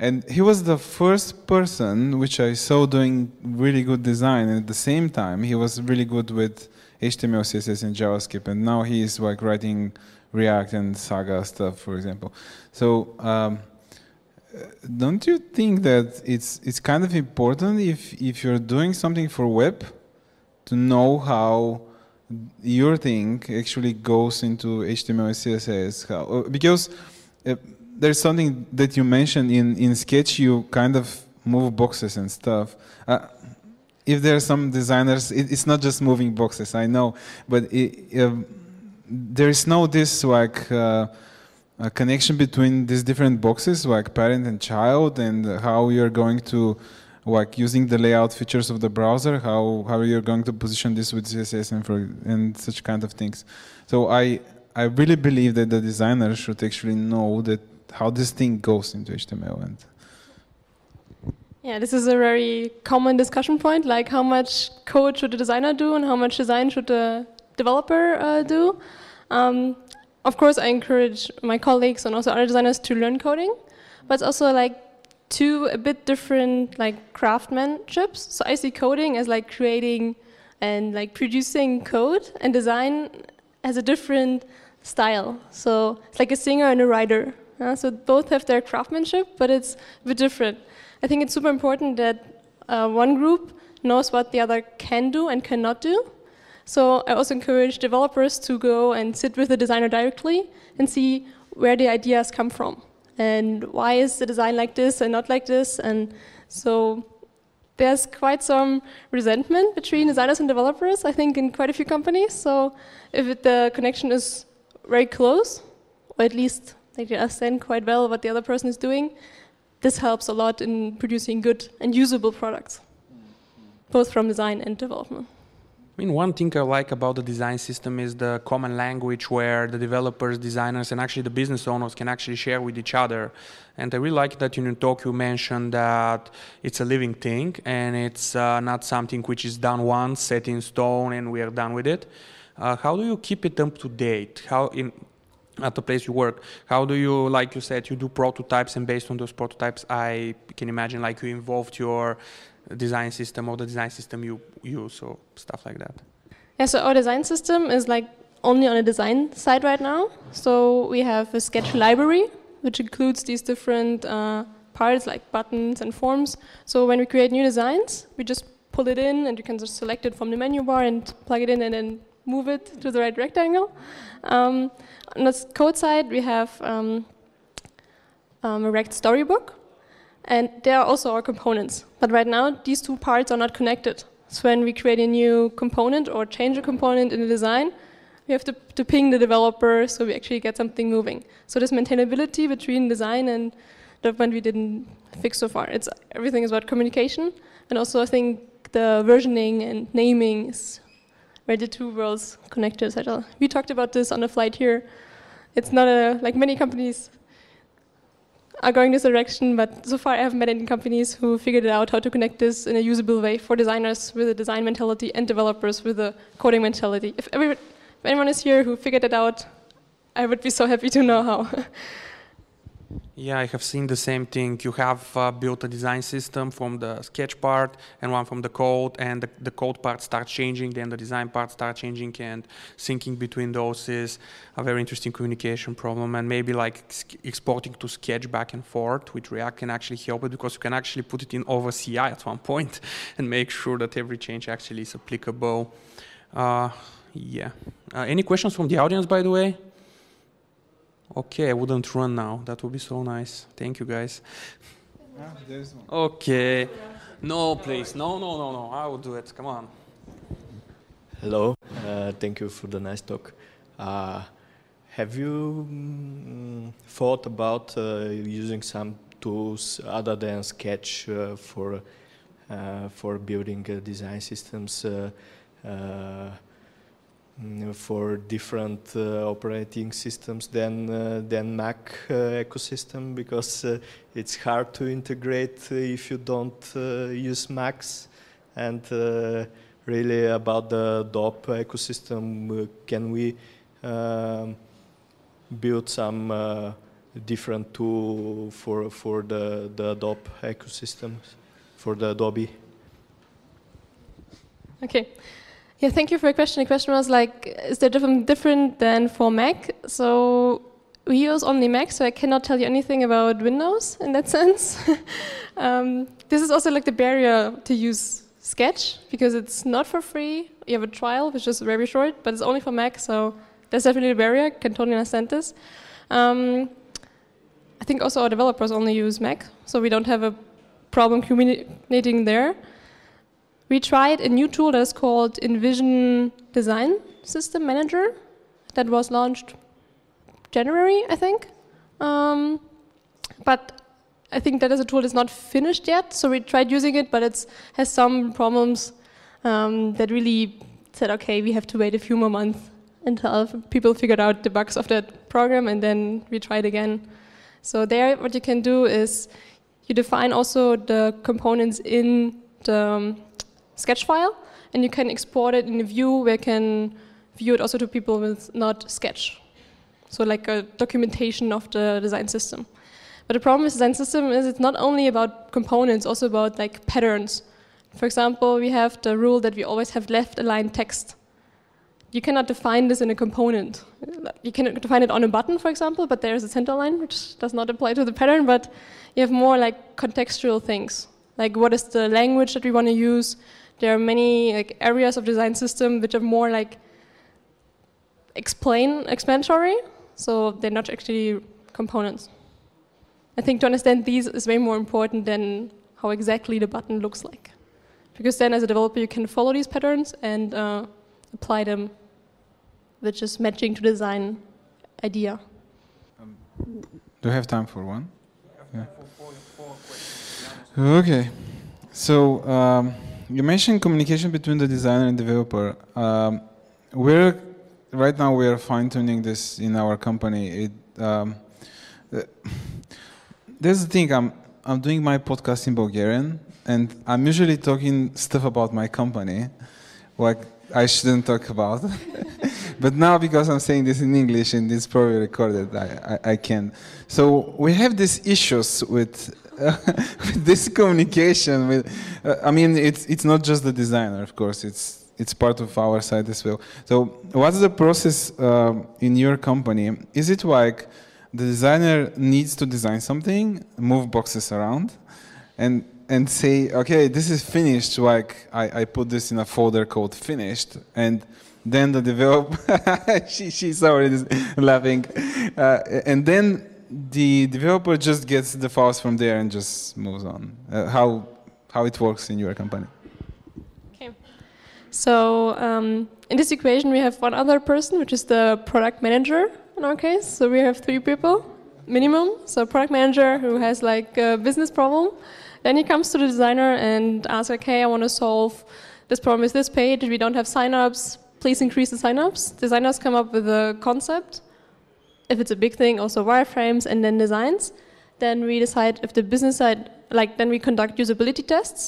And he was the first person which I saw doing really good design, and at the same time he was really good with H T M L, C S S, and JavaScript, and now he is like writing React and Saga stuff, for example. So um, don't you think that it's it's kind of important if if you're doing something for web to know how your thing actually goes into H T M L and C S S? How, because uh, there's something that you mentioned in in Sketch, you kind of move boxes and stuff. Uh, if there are some designers, it, it's not just moving boxes, I know, but it, uh, there is no this like. Uh, A connection between these different boxes, like parent and child, and how you're going to, like, using the layout features of the browser, how how you're going to position this with C S S and for, and such kind of things. So I I really believe that the designer should actually know that how this thing goes into H T M L. And yeah, this is a very common discussion point, like how much code should a designer do and how much design should a developer uh, do. Um, Of course, I encourage my colleagues and also other designers to learn coding, but it's also like two a bit different like craftsmanships. So I see coding as like creating and like producing code, and design has a different style. So it's like a singer and a writer. Yeah? So both have their craftsmanship, but it's a bit different. I think it's super important that uh, one group knows what the other can do and cannot do. So I also encourage developers to go and sit with the designer directly and see where the ideas come from and why is the design like this and not like this. And so there's quite some resentment between designers and developers, I think, in quite a few companies. So if it, the connection is very close, or at least they understand quite well what the other person is doing, this helps a lot in producing good and usable products, both from design and development. I mean, one thing I like about the design system is the common language where the developers, designers, and actually the business owners can actually share with each other. And I really like that in your talk you mentioned that it's a living thing and it's uh, not something which is done once, set in stone, and we are done with it. Uh, how do you keep it up to date? How in at the place you work, how do you, like you said, you do prototypes, and based on those prototypes, I can imagine like you involved your design system or the design system you use or stuff like that. Yeah, so our design system is like only on the design side right now. So we have a Sketch library, which includes these different uh, parts like buttons and forms. So when we create new designs, we just pull it in, and you can just select it from the menu bar and plug it in and then move it to the right rectangle. Um, on the code side, we have um, um, a React storybook, and there are also our components. But right now, these two parts are not connected. So when we create a new component or change a component in the design, we have to, to ping the developer so we actually get something moving. So this maintainability between design and development we didn't fix so far. It's everything is about communication, and also I think the versioning and naming is where the two worlds connect to each other. We talked about this on the flight here. It's not a, like many companies are going this direction, but so far I haven't met any companies who figured out how to connect this in a usable way for designers with a design mentality and developers with a coding mentality. If, every, if anyone is here who figured it out, I would be so happy to know how. Yeah, I have seen the same thing. You have uh, built a design system from the Sketch part and one from the code, and the, the code part starts changing, then the design part starts changing, and syncing between those is a very interesting communication problem. And maybe like exporting to Sketch back and forth with React can actually help it, because you can actually put it in over C I at one point and make sure that every change actually is applicable. Uh, yeah. Uh, any questions from the audience, by the way? Okay, I wouldn't run now. That would be so nice. Thank you, guys. Yeah, there's one. Okay. No, please. No, no, no, no. I will do it. Come on. Hello. Uh, thank you for the nice talk. Uh, have you mm, thought about uh, using some tools other than Sketch uh, for uh, for building uh, design systems? Uh, uh, for different uh, operating systems than, uh, than Mac uh, ecosystem, because uh, it's hard to integrate if you don't uh, use Macs. and uh, really about the D O P ecosystem, uh, can we um, build some uh, different tool for for the the D O P ecosystem, for the Adobe? Okay. Yeah, thank you for your question. The question was like, is there different different than for Mac? So we use only Mac, so I cannot tell you anything about Windows in that sense. um, this is also like the barrier to use Sketch, because it's not for free. You have a trial, which is very short, but it's only for Mac, so that's definitely a barrier. I can totally understand this. Um, I think also our developers only use Mac, so we don't have a problem communicating there. We tried a new tool that is called Envision Design System Manager that was launched January, I think. Um, but I think that is a tool that's not finished yet, so we tried using it, but it has some problems um, that really said, okay, we have to wait a few more months until people figured out the bugs of that program, and then we tried again. So there, what you can do is you define also the components in the um, Sketch file, and you can export it in a view where you can view it also to people with not Sketch. So like a documentation of the design system. But the problem with design system is it's not only about components, also about like patterns. For example, we have the rule that we always have left aligned text. You cannot define this in a component. You can define it on a button, for example, but there is a center line, which does not apply to the pattern, but you have more like contextual things. Like what is the language that we want to use? There are many like, areas of design system which are more like explain explanatory, so they're not actually components. I think to understand these is way more important than how exactly the button looks like, because then as a developer you can follow these patterns and uh, apply them, which is matching to design idea. Um, do you have time for one? Yeah. Okay, so um, you mentioned communication between the designer and developer. Um, we're right now we are fine-tuning this in our company. It, um, there's the thing. I'm I'm doing my podcast in Bulgarian, and I'm usually talking stuff about my company, like I shouldn't talk about. But now because I'm saying this in English and it's probably recorded, I I, I can. So we have these issues with. This communication with, uh, I mean, it's it's not just the designer, of course. It's it's part of our side as well. So, what's the process uh, in your company? Is it like the designer needs to design something, move boxes around, and and say, okay, this is finished. Like I I put this in a folder called finished, and then the developer, she she's already laughing, uh, and then. The developer just gets the files from there and just moves on. Uh, how how it works in your company? Okay. So um, in this equation, we have one other person, which is the product manager in our case. So we have three people minimum. So product manager who has like a business problem, then he comes to the designer and asks, okay, I want to solve this problem with this page. We don't have signups. Please increase the signups. Designers come up with a concept. If it's a big thing, also wireframes and then designs. Then we decide if the business side, like then we conduct usability tests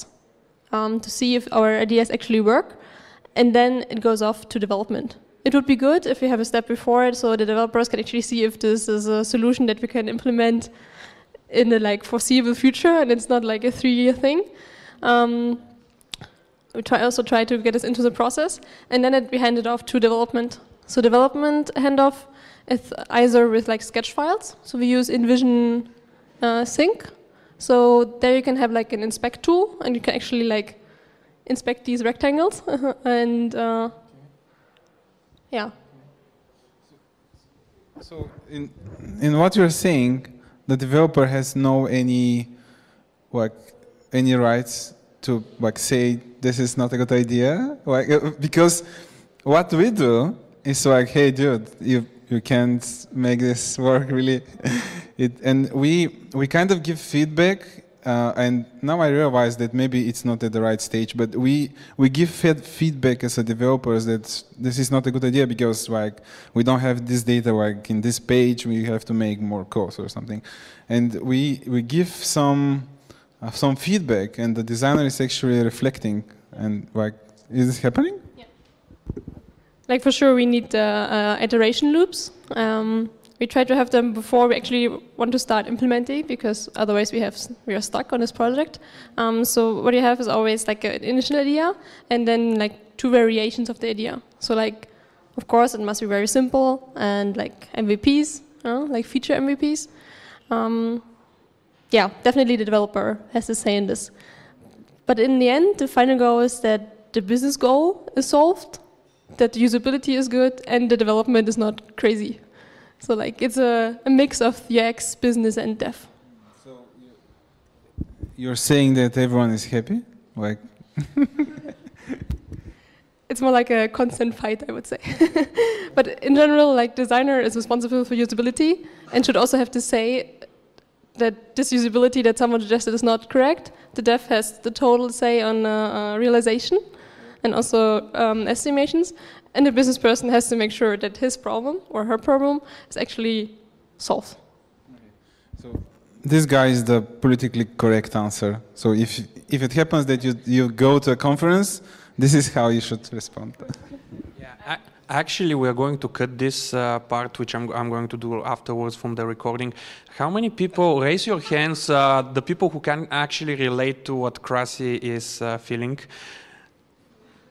um, to see if our ideas actually work. And then it goes off to development. It would be good if we have a step before it so the developers can actually see if this is a solution that we can implement in the like foreseeable future and it's not like a three-year thing. Um, we try also try to get us into the process. And then it, we hand it off to development. So development handoff It's either with like sketch files, so we use Envision uh, Sync. So there you can have like an inspect tool, and you can actually like inspect these rectangles. and uh, yeah. So in in what you're saying, the developer has no any like any rights to like say this is not a good idea, like because what we do is like, hey dude, you. You can't make this work really. it, and we we kind of give feedback, uh, and now I realize that maybe it's not at the right stage. But we we give fed feedback as a developers that this is not a good idea because like we don't have this data like in this page. We have to make more calls or something, and we we give some uh, some feedback, and the designer is actually reflecting And like, is this happening? Yeah. Like for sure, we need uh, uh, iteration loops. Um, we try to have them before we actually want to start implementing, because otherwise we have we are stuck on this project. Um, so what you have is always like an initial idea and then like two variations of the idea. So like, of course, it must be very simple and like M V Ps, you know, like feature M V Ps. Um, yeah, definitely the developer has a say in this. But in the end, the final goal is that the business goal is solved, that the usability is good, and the development is not crazy. So like it's a, a mix of U X, business, and dev. So you're saying that everyone is happy? Like it's more like a constant fight, I would say. But in general, like designer is responsible for usability and should also have to say that this usability that someone suggested is not correct. The dev has the total say on uh, uh, realization and also um, estimations. And the business person has to make sure that his problem or her problem is actually solved. So this guy is the politically correct answer. So if, if it happens that you, you go to a conference, this is how you should respond. Yeah. I Actually, we are going to cut this uh, part, which I'm, I'm going to do afterwards from the recording. How many people, raise your hands, uh, the people who can actually relate to what Krasi is uh, feeling?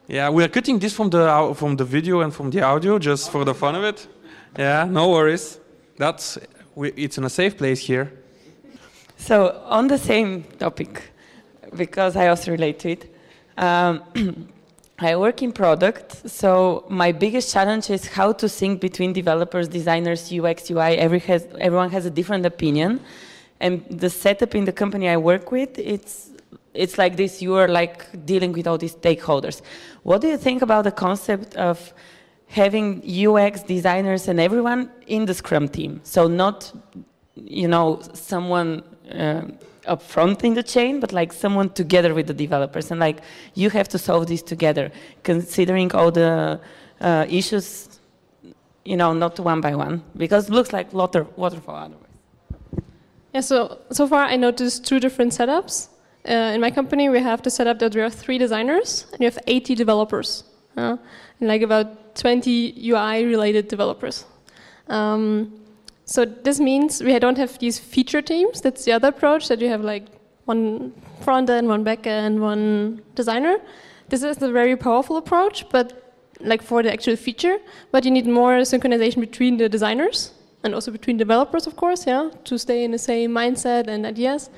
Yeah, we are cutting this from the, from the video and from the audio, just for the fun of it. Yeah, no worries. That's, we, it's in a safe place here. So, on the same topic, because I also relate to it, um, I work in product, so my biggest challenge is how to sync between developers, designers, U X, U I. Every has, everyone has a different opinion, and the setup in the company I work with, it's it's like this. You are like dealing with all these stakeholders. What do you think about the concept of having U X designers and everyone in the Scrum team? So not, you know, someone. Uh, up front in the chain, but like someone together with the developers, and like you have to solve this together, considering all the uh, issues, you know, not one by one, because it looks like water, waterfall otherwise. Yeah, so, so far I noticed two different setups. Uh, in my company, we have the setup that we have three designers, and we have eighty developers, uh, and like about twenty U I-related developers. Um, So this means we don't have these feature teams. That's the other approach, that you have like one front end, one back end, one designer. This is a very powerful approach, but like for the actual feature, but you need more synchronization between the designers and also between developers, of course, yeah, to stay in the same mindset and ideas.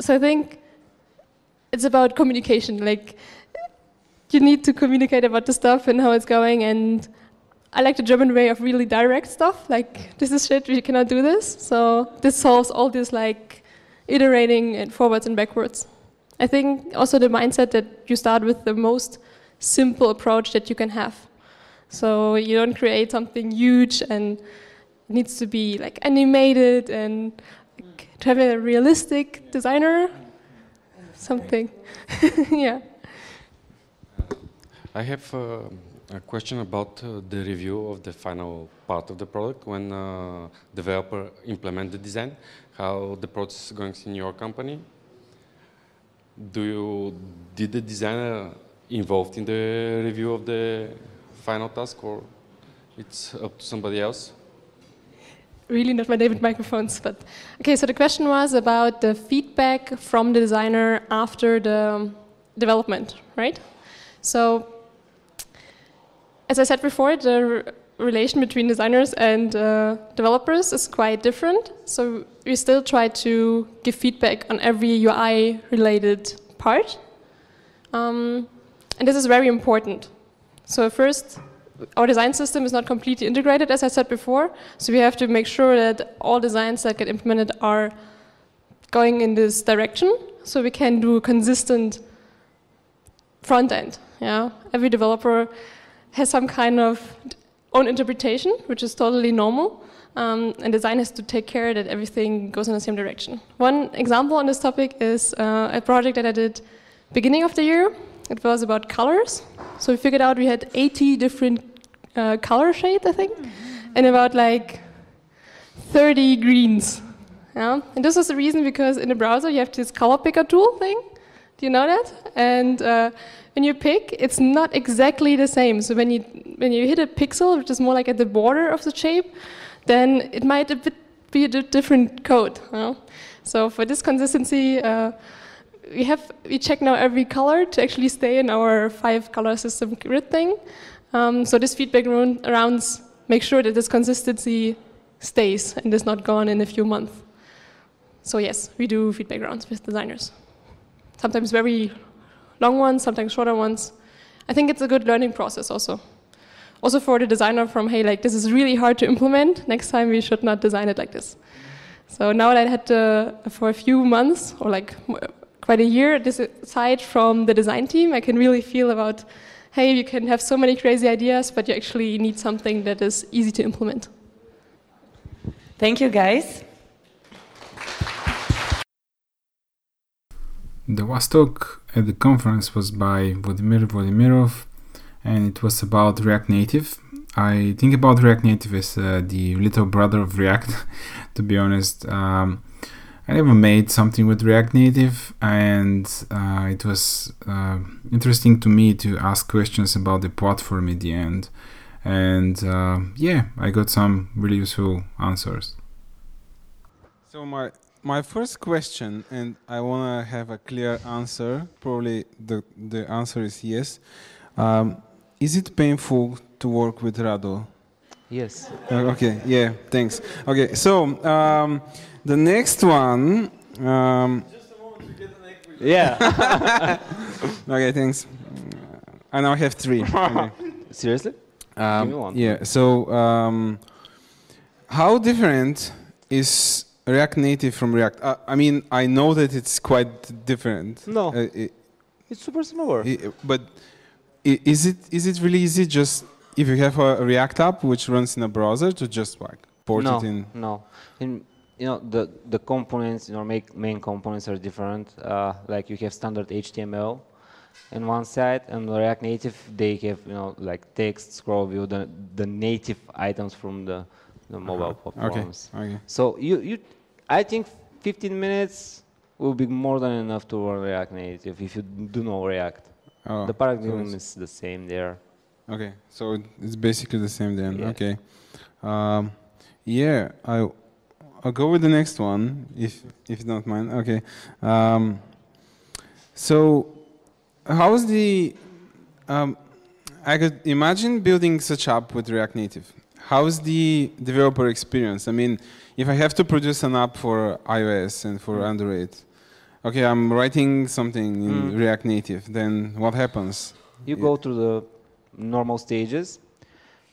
So I think it's about communication. Like you need to communicate about the stuff and how it's going, and I like the German way of really direct stuff, like, this is shit, we cannot do this. So this solves all this, like, iterating and forwards and backwards. I think also the mindset that you start with the most simple approach that you can have. So you don't create something huge and it needs to be, like, animated and like, to have a realistic designer, something. Yeah. I have... Uh A question about uh, the review of the final part of the product when uh, developer implement the design. How the process is going in your company? Do you did the designer involved in the review of the final task, or it's up to somebody else? Really not my David microphones, but okay. So the question was about the feedback from the designer after the development, right? So. As I said before, the relation between designers and uh, developers is quite different. So we still try to give feedback on every U I-related part. Um, and this is very important. So first, our design system is not completely integrated, as I said before. So we have to make sure that all designs that get implemented are going in this direction, so we can do a consistent front end. Yeah? Every developer has some kind of own interpretation, which is totally normal, um, and design has to take care that everything goes in the same direction. One example on this topic is uh, a project that I did beginning of the year. It was about colors. So we figured out we had eighty different uh, color shades, I think, and about like thirty greens. Yeah? And this was the reason because in the browser you have this color picker tool thing, Do you know that? And uh, when you pick, it's not exactly the same. So when you when you hit a pixel, which is more like at the border of the shape, then it might a bit be a different code. You know? So for this consistency, uh, we have we check now every color to actually stay in our five color system grid thing. Um, so this feedback rounds make sure that this consistency stays and is not gone in a few months. So yes, we do feedback rounds with designers. Sometimes very long ones, sometimes shorter ones. I think it's a good learning process also. Also for the designer from, hey, like this is really hard to implement. Next time we should not design it like this. So now that I had to, for a few months or like quite a year, this aside from the design team, I can really feel about, hey, you can have so many crazy ideas, but you actually need something that is easy to implement. Thank you, guys. The last talk at the conference was by Vladimir Vladimirov, and it was about React Native. I think about React Native as uh, the little brother of React, to be honest. Um, I never made something with React Native, and uh, it was uh, interesting to me to ask questions about the platform at the end. And uh, yeah, I got some really useful answers. So my My first question, and I want to have a clear answer, probably the, the answer is yes. Um, is it painful to work with Rado? Yes. Uh, okay, yeah, thanks. Okay, so um, the next one... Um, Just a moment to get an egg. Yeah. Okay, thanks. I now have three. Okay. Seriously? Um, Give me one. Yeah, so um, how different is React Native from React? Uh, I mean, I know that it's quite different. No, uh, it, it's super similar. It, but is it is it really easy just if you have a React app which runs in a browser to just like port no, it in? No, no. You know, the, the components, your know, main components are different. Uh, like you have standard H T M L on one side, and React Native, they have, you know, like text, scroll view, the, the native items from the, the mobile uh-huh. platforms. Okay. Okay. So you you. I think fifteen minutes will be more than enough to learn React Native if you do not React. Oh, the paradigm so is the same there. Okay, so it's basically the same then. Yeah. Okay. Um, yeah, I, I'll go with the next one, if if you don't mind. Okay. Um, so how is the... Um, I could imagine building such app with React Native. How is the developer experience? I mean, if I have to produce an app for iOS and for mm. Android, okay, I'm writing something in mm. React Native, then what happens? You yeah. go through the normal stages,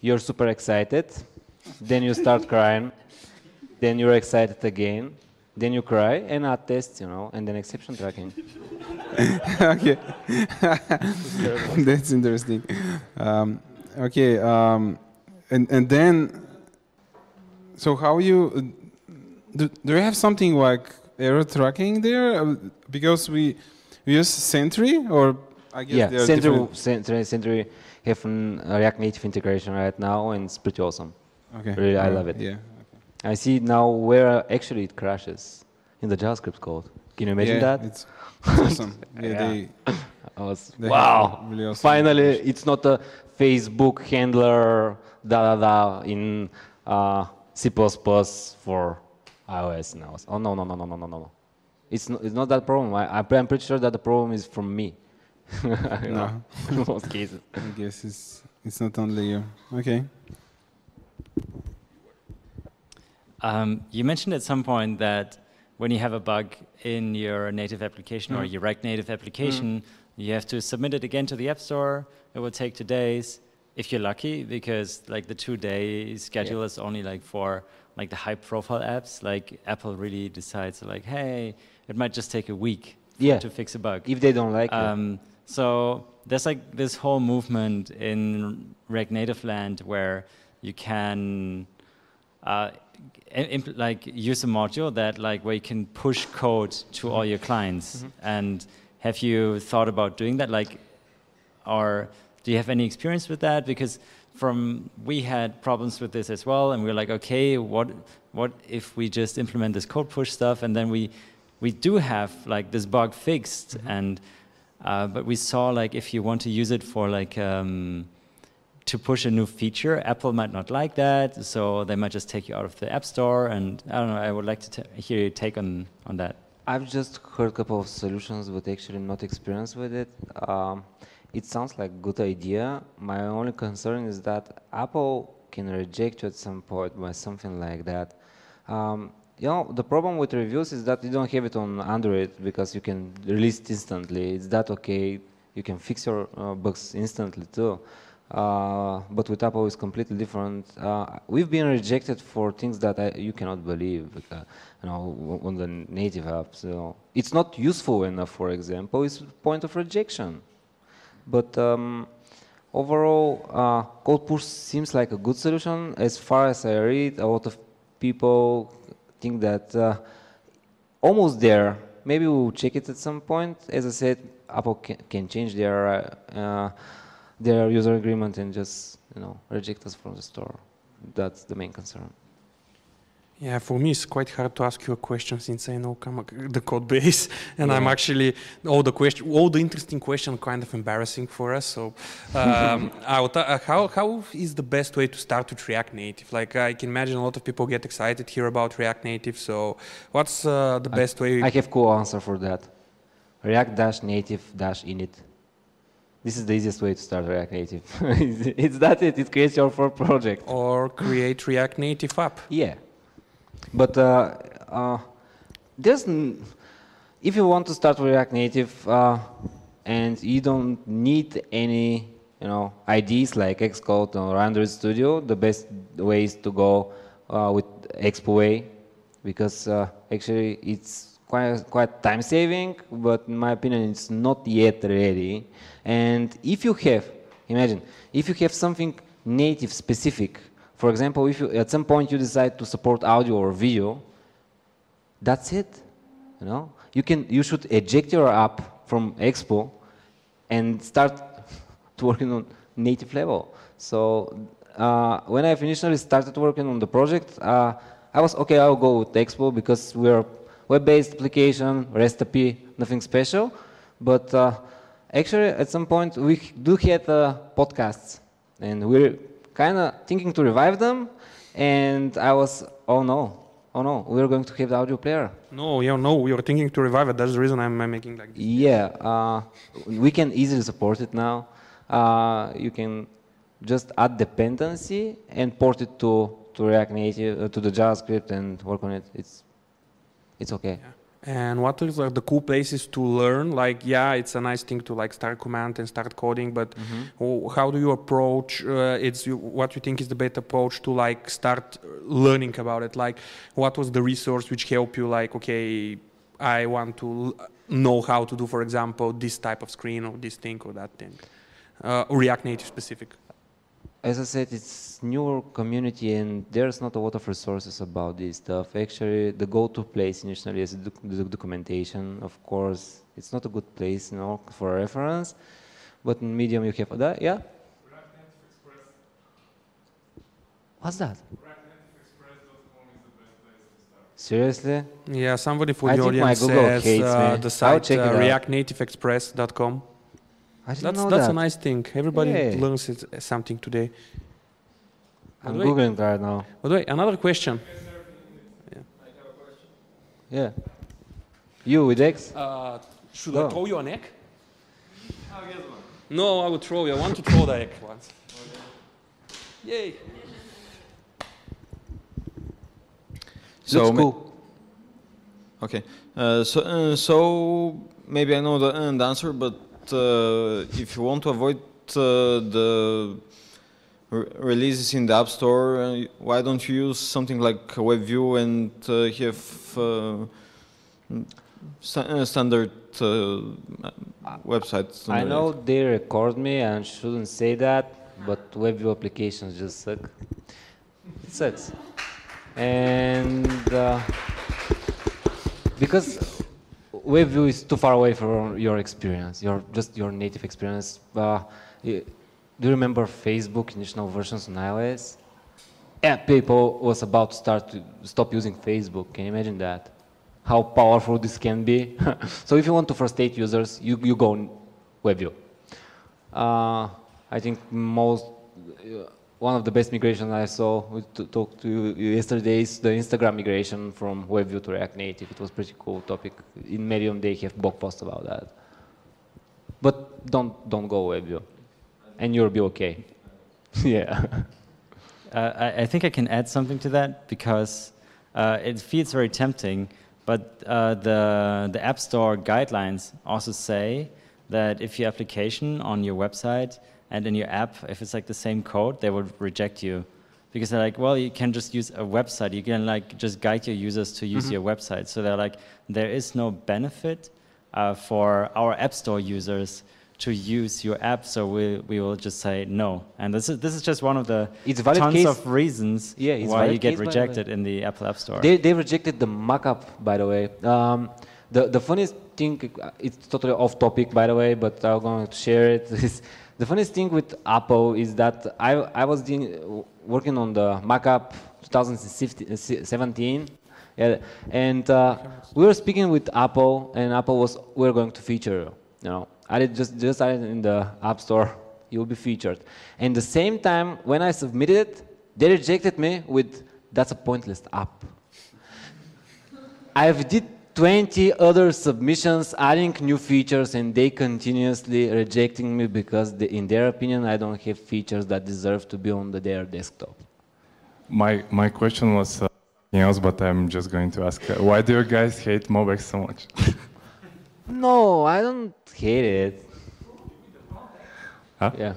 you're super excited, then you start crying, then you're excited again, then you cry, and add tests, you know, and then exception tracking. Okay. That's interesting. Um, okay. Um, And and then, so how you do? Do you have something like error tracking there? Because we, we use Sentry, or I guess yeah, there Sentry, are Sentry, Sentry have an React Native integration right now, and it's pretty awesome. Okay, really, I love it. Yeah, okay. I see now where actually it crashes in the JavaScript code. Can you imagine yeah, that? It's awesome. Yeah, yeah. They, I was, they wow! Really awesome. Finally, it's not a Facebook handler. Da da da in uh, C plus plus for iOS now. Oh no no no no no no no! It's no, it's not that problem. I I'm pretty sure that the problem is from me. No, in most cases. I guess it's it's not only you. Okay. Um, you mentioned at some point that when you have a bug in your native application mm. or your React Native application, mm. you have to submit it again to the App Store. It will take two days. If you're lucky, because like the two-day schedule yeah. is only like for like the high-profile apps. Like Apple really decides, like, hey, it might just take a week yeah. to fix a bug if they don't like um, it. So there's like this whole movement in React Native land where you can uh, imp- like use a module that like where you can push code to all your clients. Mm-hmm. And have you thought about doing that, like, or? Do you have any experience with that? Because from we had problems with this as well, and we were like, okay, what what if we just implement this code push stuff, and then we we do have like this bug fixed, mm-hmm. and uh, but we saw like if you want to use it for like um, to push a new feature, Apple might not like that, so they might just take you out of the App Store. And I don't know. I would like to t hear your take on on that. I've just heard a couple of solutions, but actually not experienced with it. Um, it sounds like a good idea. My only concern is that Apple can reject you at some point by something like that. Um, you know, the problem with reviews is that you don't have it on Android because you can release it instantly. It's that okay, you can fix your uh, bugs instantly too. Uh, but with Apple it's completely different. Uh, we've been rejected for things that I, you cannot believe, uh, you know, on the native app. So it's not useful enough, for example, it's a point of rejection. But um, overall, uh, code push seems like a good solution. As far as I read, a lot of people think that uh, almost there. Maybe we'll check it at some point. As I said, Apple can, can change their uh, their user agreement and just, you know, reject us from the store. That's the main concern. Yeah, for me it's quite hard to ask you a question since I know the code base, and yeah. I'm actually all the question, all the interesting question, kind of embarrassing for us. So, um, I will how how is the best way to start with React Native? Like I can imagine a lot of people get excited here about React Native. So, what's uh, the I, best way? I have a cool answer for that. React-native-init. This is the easiest way to start React Native. it's, it's that it. It creates your first project. Or create React Native app. Yeah. But uh, uh, there's n if you want to start with React Native uh, and you don't need any, you know, I D s like Xcode or Android Studio, the best way is to go uh, with Expo, because uh, actually it's quite quite time saving. But in my opinion, it's not yet ready. And if you have, imagine, if you have something native specific. For example, if you, at some point you decide to support audio or video, that's it. You know, you can, you should eject your app from Expo and start to working on native level. So uh, when I initially started working on the project, uh, I was okay. I'll go with Expo because we're web-based application, REST A P I, nothing special. But uh, actually, at some point we do have uh, podcasts, and we're kind of thinking to revive them, and I was, oh no, oh no, we're going to have the audio player. No, yeah, no, you're thinking to revive it. That's the reason I'm making like this. Yeah, uh, we can easily support it now. Uh, you can just add dependency and port it to to React Native, uh, to the JavaScript, and work on it. It's it's okay. Yeah. And what is like, the cool places to learn? Like, yeah, it's a nice thing to like start command and start coding, but mm-hmm. how do you approach? Uh, it's you, what you think is the best approach to like start learning about it. Like, what was the resource which helped you? Like, okay, I want to know how to do, for example, this type of screen or this thing or that thing, uh, React Native specific. As I said, it's newer community, and there's not a lot of resources about this stuff. Actually, the go-to place initially is the doc documentation. Of course, it's not a good place, you know, for reference. But in Medium, you have that, yeah. ReactNativeExpress. What's that? ReactNativeExpress dot com is the best place to start. Seriously? Yeah, somebody for the audience says uh, the site uh, React Native Express dot com. I didn't that's know that's that. a nice thing. Everybody yeah. learns it, uh, something today. I'm way, Googling right now. By the way, another question. Yeah. I have a question. Yeah. You with X? Uh, should oh. I throw you an egg? I'll get one. No, I would throw you. I want to throw the egg once. Okay. Yay. So Looks cool. Okay. Uh, so, uh, so maybe I know the end answer, but Uh, if you want to avoid uh, the re releases in the App Store, uh, why don't you use something like WebView and uh, have uh, st uh, standard uh, websites? I know they record me and shouldn't say that, but WebView applications just suck. It sucks. And uh, because WebView is too far away from your experience, your just your native experience. Uh, do you remember Facebook initial versions on iOS? Yeah, people was about to start to stop using Facebook. Can you imagine that? how powerful this can be. So if you want to frustrate users, you, you go WebView. Uh, I think most, uh, one of the best migrations I saw, we talked to you yesterday, is the Instagram migration from WebView to React Native. It was a pretty cool topic. In Medium, they have blog posts about that. But don't, don't go WebView, and you'll be OK. Yeah. Uh, I, I think I can add something to that, because uh, it feels very tempting. But uh, the, the App Store guidelines also say that if your application on your website and in your app, if it's like the same code, they would reject you. Because they're like, well, you can just use a website. You can like just guide your users to use mm-hmm. your website. So they're like, there is no benefit uh, for our App Store users to use your app, so we, we will just say no. And this is, this is just one of the it's valid tons case. of reasons yeah, it's why you get rejected in the Apple App Store. They, they rejected the mockup, by the way. Um, the, the funniest thing, it's totally off topic, by the way, but I'm going to share it. The funniest thing with Apple is that I, I was doing, working on the mockup twenty seventeen, yeah, and uh, we were speaking with Apple, and Apple was, we're going to feature, you know. I just just added in the App Store, you'll be featured. And the same time, when I submitted it, they rejected me with, that's a pointless app. I've did twenty other submissions adding new features, and they continuously rejecting me because they, in their opinion, I don't have features that deserve to be on the, their desktop. My, my question was uh, something else, but I'm just going to ask, uh, why do you guys hate MobX so much? No, I don't hate it. Huh? Yeah.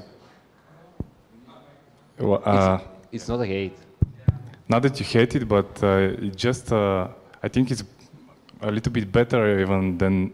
Well, uh, it's, it's not a hate. Not that you hate it, but uh, it just, uh, I think it's a little bit better even than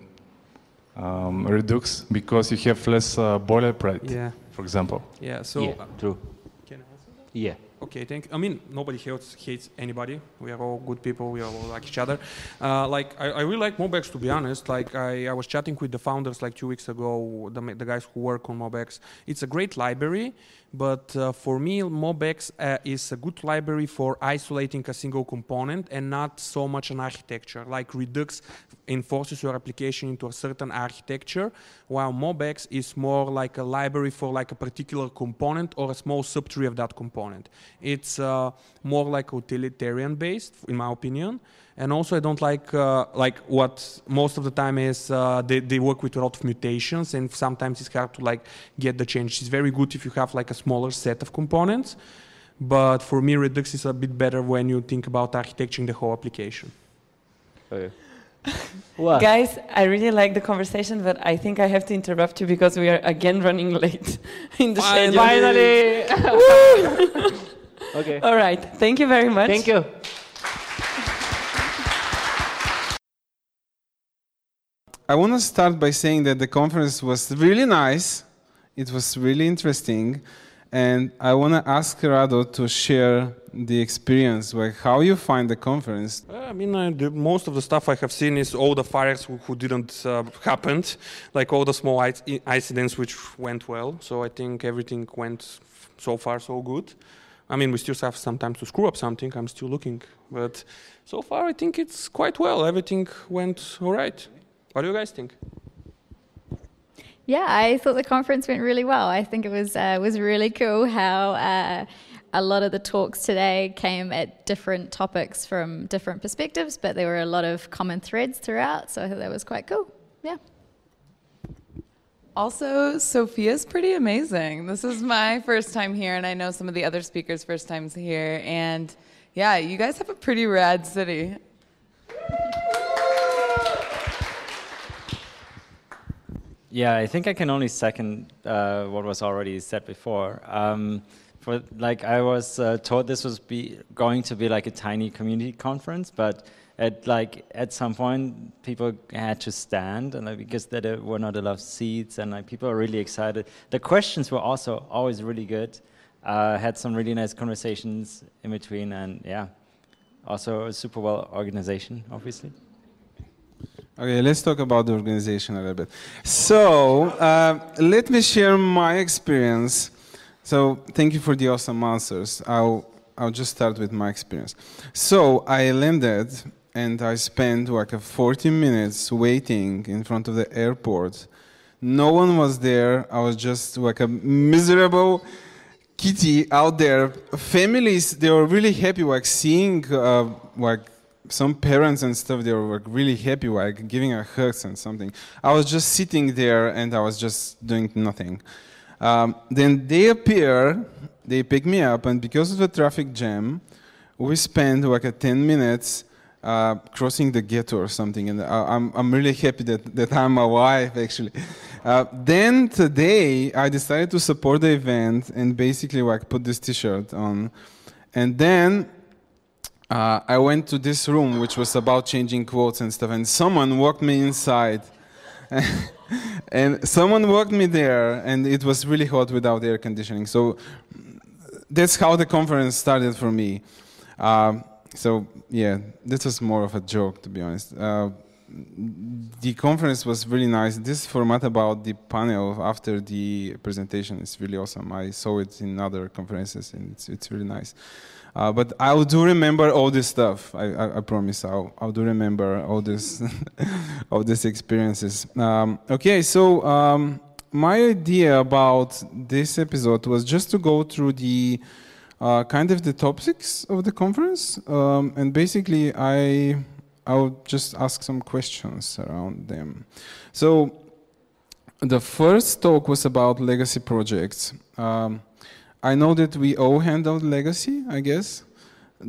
um, Redux, because you have less uh, boilerplate, yeah. for example. Yeah, so. Yeah, uh, true. Can I answer that? Yeah. Okay, thank you. I mean, nobody hates, hates anybody. We are all good people. We are all like each other. Uh, like, I, I really like MobX, to be honest. Like, I, I was chatting with the founders like two weeks ago, the, the guys who work on MobX. It's a great library, but uh, for me, MobX uh, is a good library for isolating a single component and not so much an architecture. Like, Redux enforces your application into a certain architecture, while MobX is more like a library for like a particular component or a small subtree of that component. It's uh, more like utilitarian based, in my opinion. And also I don't like, uh, like what most of the time is uh, they, they work with a lot of mutations, and sometimes it's hard to like get the change. It's very good if you have like a smaller set of components, but for me Redux is a bit better when you think about architecting the whole application. Okay. What? Guys, I really like the conversation, but I think I have to interrupt you because we are again running late in the schedule. Finally! Finally. Okay. All right. Thank you very much. Thank you. I want to start by saying that the conference was really nice. It was really interesting. And I want to ask Rado to share the experience, like how you find the conference. I mean, I do, most of the stuff I have seen is all the fires who, who didn't uh, happen, like all the small incidents which went well. So I think everything went so far so good. I mean, we still have sometimes to screw up something. I'm still looking. But so far, I think it's quite well. Everything went all right. What do you guys think? Yeah, I thought the conference went really well. I think it was uh, was really cool how uh, a lot of the talks today came at different topics from different perspectives, but there were a lot of common threads throughout, so I thought that was quite cool, yeah. Also, Sophia's pretty amazing. This is my first time here, and I know some of the other speakers' first times here, and yeah, you guys have a pretty rad city. Yeah, I think I can only second uh, what was already said before. Um, for like, I was uh, told this was be going to be like a tiny community conference, but at like at some point people had to stand, and like, because there were not enough seats, and like people were really excited. The questions were also always really good. Uh, had some really nice conversations in between, and yeah, also a super well organization, obviously. Okay, let's talk about the organization a little bit. So, uh, let me share my experience. So, thank you for the awesome answers. I'll, I'll just start with my experience. So, I landed and I spent like a forty minutes waiting in front of the airport. No one was there. I was just like a miserable kitty out there. Families, they were really happy, like seeing uh, like some parents and stuff. They were like really happy, like giving her hugs and something. I was just sitting there and I was just doing nothing. Um, then they appear, they pick me up, and because of the traffic jam, we spent like a ten minutes uh, crossing the ghetto or something, and I, I'm, I'm really happy that, that I'm alive, actually. Uh, then today, I decided to support the event and basically like put this t-shirt on. And then uh, I went to this room, which was about changing quotes and stuff, and someone walked me inside. And someone walked me there, and it was really hot without air conditioning. So that's how the conference started for me. Uh, so yeah, this was more of a joke, to be honest. Uh, the conference was really nice. This format about the panel after the presentation is really awesome. I saw it in other conferences, and it's, it's really nice. Uh, but I do remember all this stuff. I, I, I promise. I'll, I'll do remember all this, all these experiences. Um, okay, so um, my idea about this episode was just to go through the uh, kind of the topics of the conference, um, and basically I I would just ask some questions around them. So the first talk was about legacy projects. Um, I know that we all handle legacy, I guess.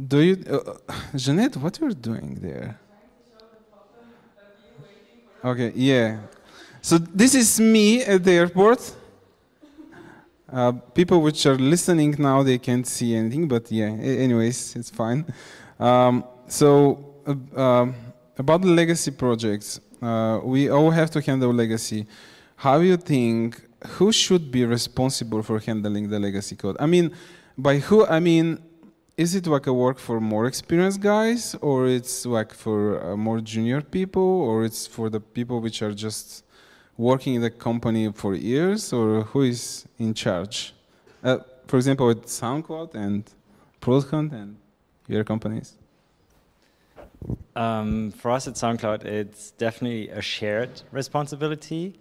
Do you, uh, Jeanette, what you're doing there? Okay, yeah. So this is me at the airport. Uh, people which are listening now, they can't see anything, but yeah, anyways, it's fine. Um, so uh, uh, about the legacy projects, uh, we all have to handle legacy. How do you think? Who should be responsible for handling the legacy code? I mean, by who, I mean, is it like a work for more experienced guys, or it's like for uh, more junior people, or it's for the people which are just working in the company for years, or who is in charge? Uh, for example, with SoundCloud and Preact and your companies. Um, for us at SoundCloud, it's definitely a shared responsibility.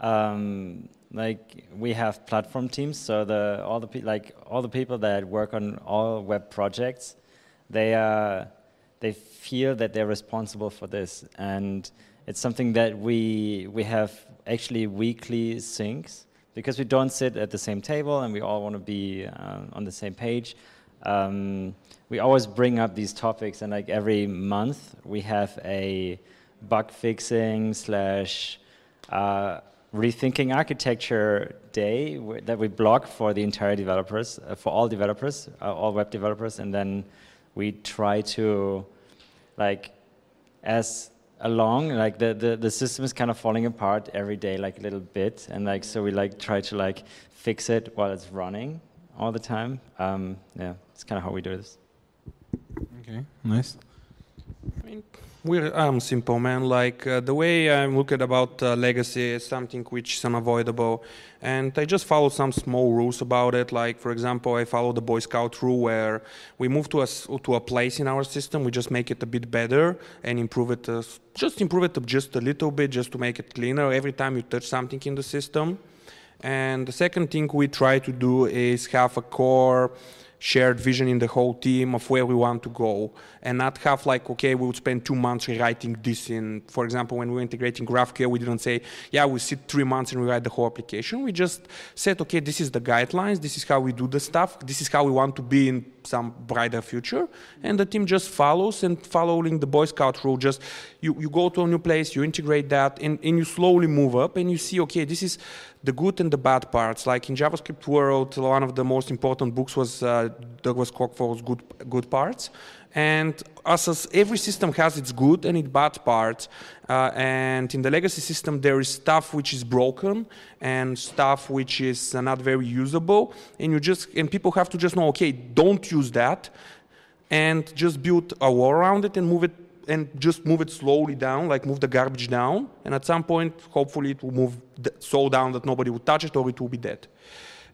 Um, Like we have platform teams, so the all the pe like all the people that work on all web projects, they uh, they feel that they're responsible for this, and it's something that we we have actually weekly syncs because we don't sit at the same table and we all want to be uh, on the same page. Um, we always bring up these topics, and like every month we have a bug fixing slash. Uh, Rethinking Architecture Day that we block for the entire developers, uh, for all developers, uh, all web developers, and then we try to, like, as along, like the, the the system is kind of falling apart every day, like a little bit, and like so we like try to like fix it while it's running all the time. Um, yeah, it's kind of how we do this. Okay, nice. I mean, we're um, simple, man. Like uh, the way I'm looking about uh, legacy is something which is unavoidable, and I just follow some small rules about it. Like, for example, I follow the Boy Scout rule where we move to a to a place in our system, we just make it a bit better and improve it, uh, just improve it just a little bit, just to make it cleaner every time you touch something in the system. And the second thing we try to do is have a core shared vision in the whole team of where we want to go, and not have like, okay, we would spend two months rewriting this in, for example, when we were integrating GraphQL, we didn't say, yeah, we sit three months and rewrite the whole application. We just said, okay, this is the guidelines, this is how we do the stuff, this is how we want to be in some brighter future, and the team just follows, and following the Boy Scout rule, just you, you go to a new place, you integrate that, and, and you slowly move up, and you see, okay, this is the good and the bad parts. Like in JavaScript world, one of the most important books was uh, Douglas Crockford's good, good Parts. And as, as every system has its good and its bad parts, uh, and in the legacy system there is stuff which is broken and stuff which is uh, not very usable, and you just and people have to just know, okay, don't use that, and just build a wall around it and move it and just move it slowly down, like move the garbage down, and at some point hopefully it will move so down that nobody will touch it or it will be dead.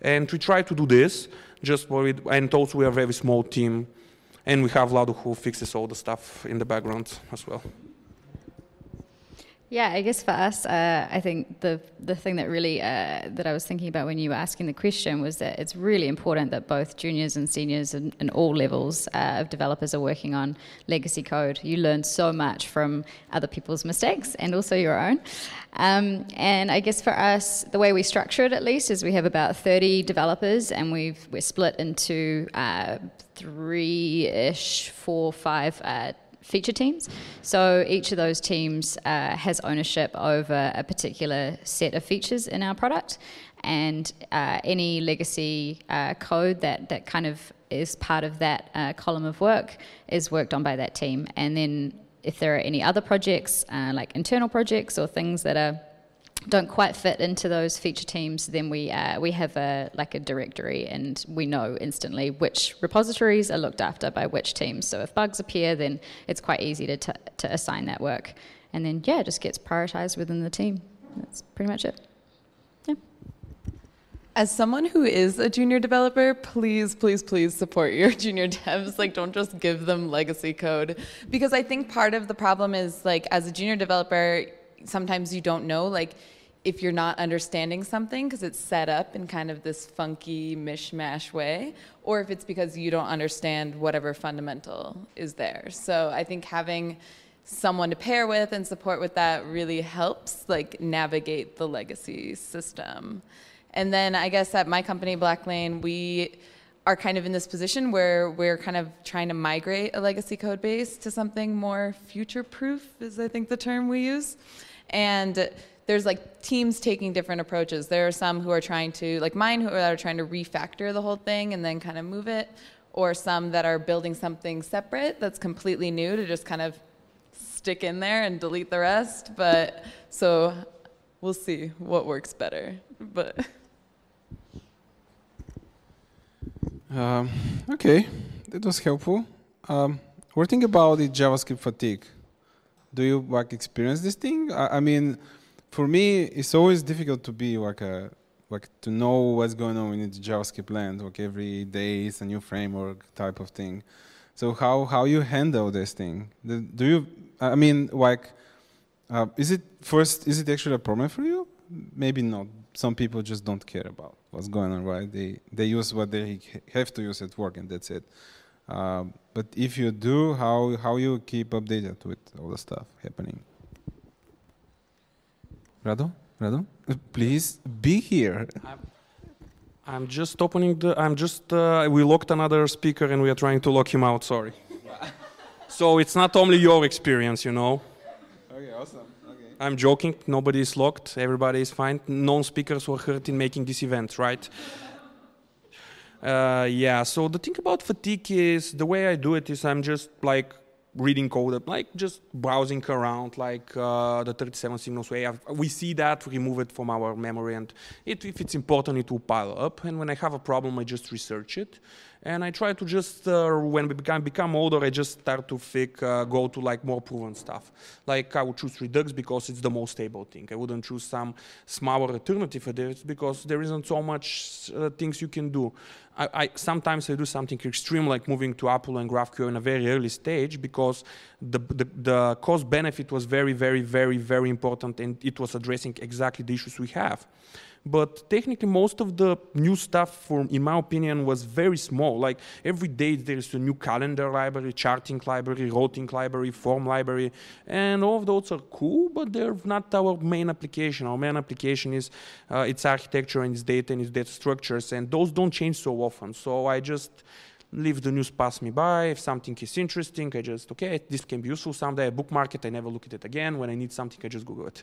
And we try to do this just for it, and also we are a very small team. And we have Lado who fixes all the stuff in the background as well. Yeah, I guess for us, uh, I think the the thing that really uh, that I was thinking about when you were asking the question was that it's really important that both juniors and seniors and, and all levels uh, of developers are working on legacy code. You learn so much from other people's mistakes and also your own. Um, and I guess for us, the way we structure it at least is we have about thirty developers, and we've we're split into uh, three-ish, four, five. Uh, feature teams. So each of those teams uh, has ownership over a particular set of features in our product, and uh, any legacy uh, code that, that kind of is part of that uh, column of work is worked on by that team. And then if there are any other projects, uh, like internal projects or things that are don't quite fit into those feature teams, then we uh, we have a like a directory, and we know instantly which repositories are looked after by which teams. So if bugs appear, then it's quite easy to t to assign that work, and then yeah, it just gets prioritized within the team. That's pretty much it. Yeah. As someone who is a junior developer, please, please, please support your junior devs. Like, don't just give them legacy code, because I think part of the problem is, like, as a junior developer, sometimes you don't know, like, if you're not understanding something because it's set up in kind of this funky mishmash way, or if it's because you don't understand whatever fundamental is there. So I think having someone to pair with and support with that really helps, like, navigate the legacy system. And then I guess at my company, Blacklane, we are kind of in this position where we're kind of trying to migrate a legacy code base to something more future-proof, is I think the term we use. And there's, like, teams taking different approaches. There are some who are trying to, like mine, who are trying to refactor the whole thing and then kind of move it, or some that are building something separate that's completely new to just kind of stick in there and delete the rest. But so we'll see what works better. But um, OK, that was helpful. Um, we're thinking about the JavaScript fatigue. Do you, like, experience this thing? I, I mean, for me, it's always difficult to be like a like to know what's going on in the JavaScript land. Like, every day is a new framework type of thing. So how how you handle this thing? Do you? I mean, like, uh, is it first? Is it actually a problem for you? Maybe not. Some people just don't care about what's going on, right? They they use what they have to use at work, and that's it. Uh, but if you do, how how you keep updated with all the stuff happening? Rado, Rado, please be here. I'm, I'm just opening the. I'm just. Uh, we locked another speaker, and we are trying to lock him out. Sorry. So it's not only your experience, you know. Okay, awesome. Okay. I'm joking. Nobody is locked. Everybody is fine. Non-speakers were hurt in making this event, right? Uh, yeah. So the thing about fatigue is the way I do it is I'm just like. reading code, like just browsing around, like uh, the thirty-seven signals way. I've, we see that, remove it from our memory, and it, if it's important, it will pile up. And when I have a problem, I just research it. And I try to just, uh, when we become, become older, I just start to think, uh, go to like more proven stuff. Like, I would choose Redux because it's the most stable thing. I wouldn't choose some smaller alternative because there isn't so much uh, things you can do. I, I, sometimes I do something extreme, like moving to Apple and GraphQL in a very early stage because the, the, the cost benefit was very, very, very, very important, and it was addressing exactly the issues we have. But technically, most of the new stuff, for, in my opinion, was very small. Like, every day there is a new calendar library, charting library, routing library, form library, and all of those are cool, but they're not our main application. Our main application is uh, its architecture and its data and its data structures, and those don't change so often. So I just leave the news pass me by. If something is interesting, I just, okay, this can be useful someday. I bookmark it, I never look at it again. When I need something, I just Google it.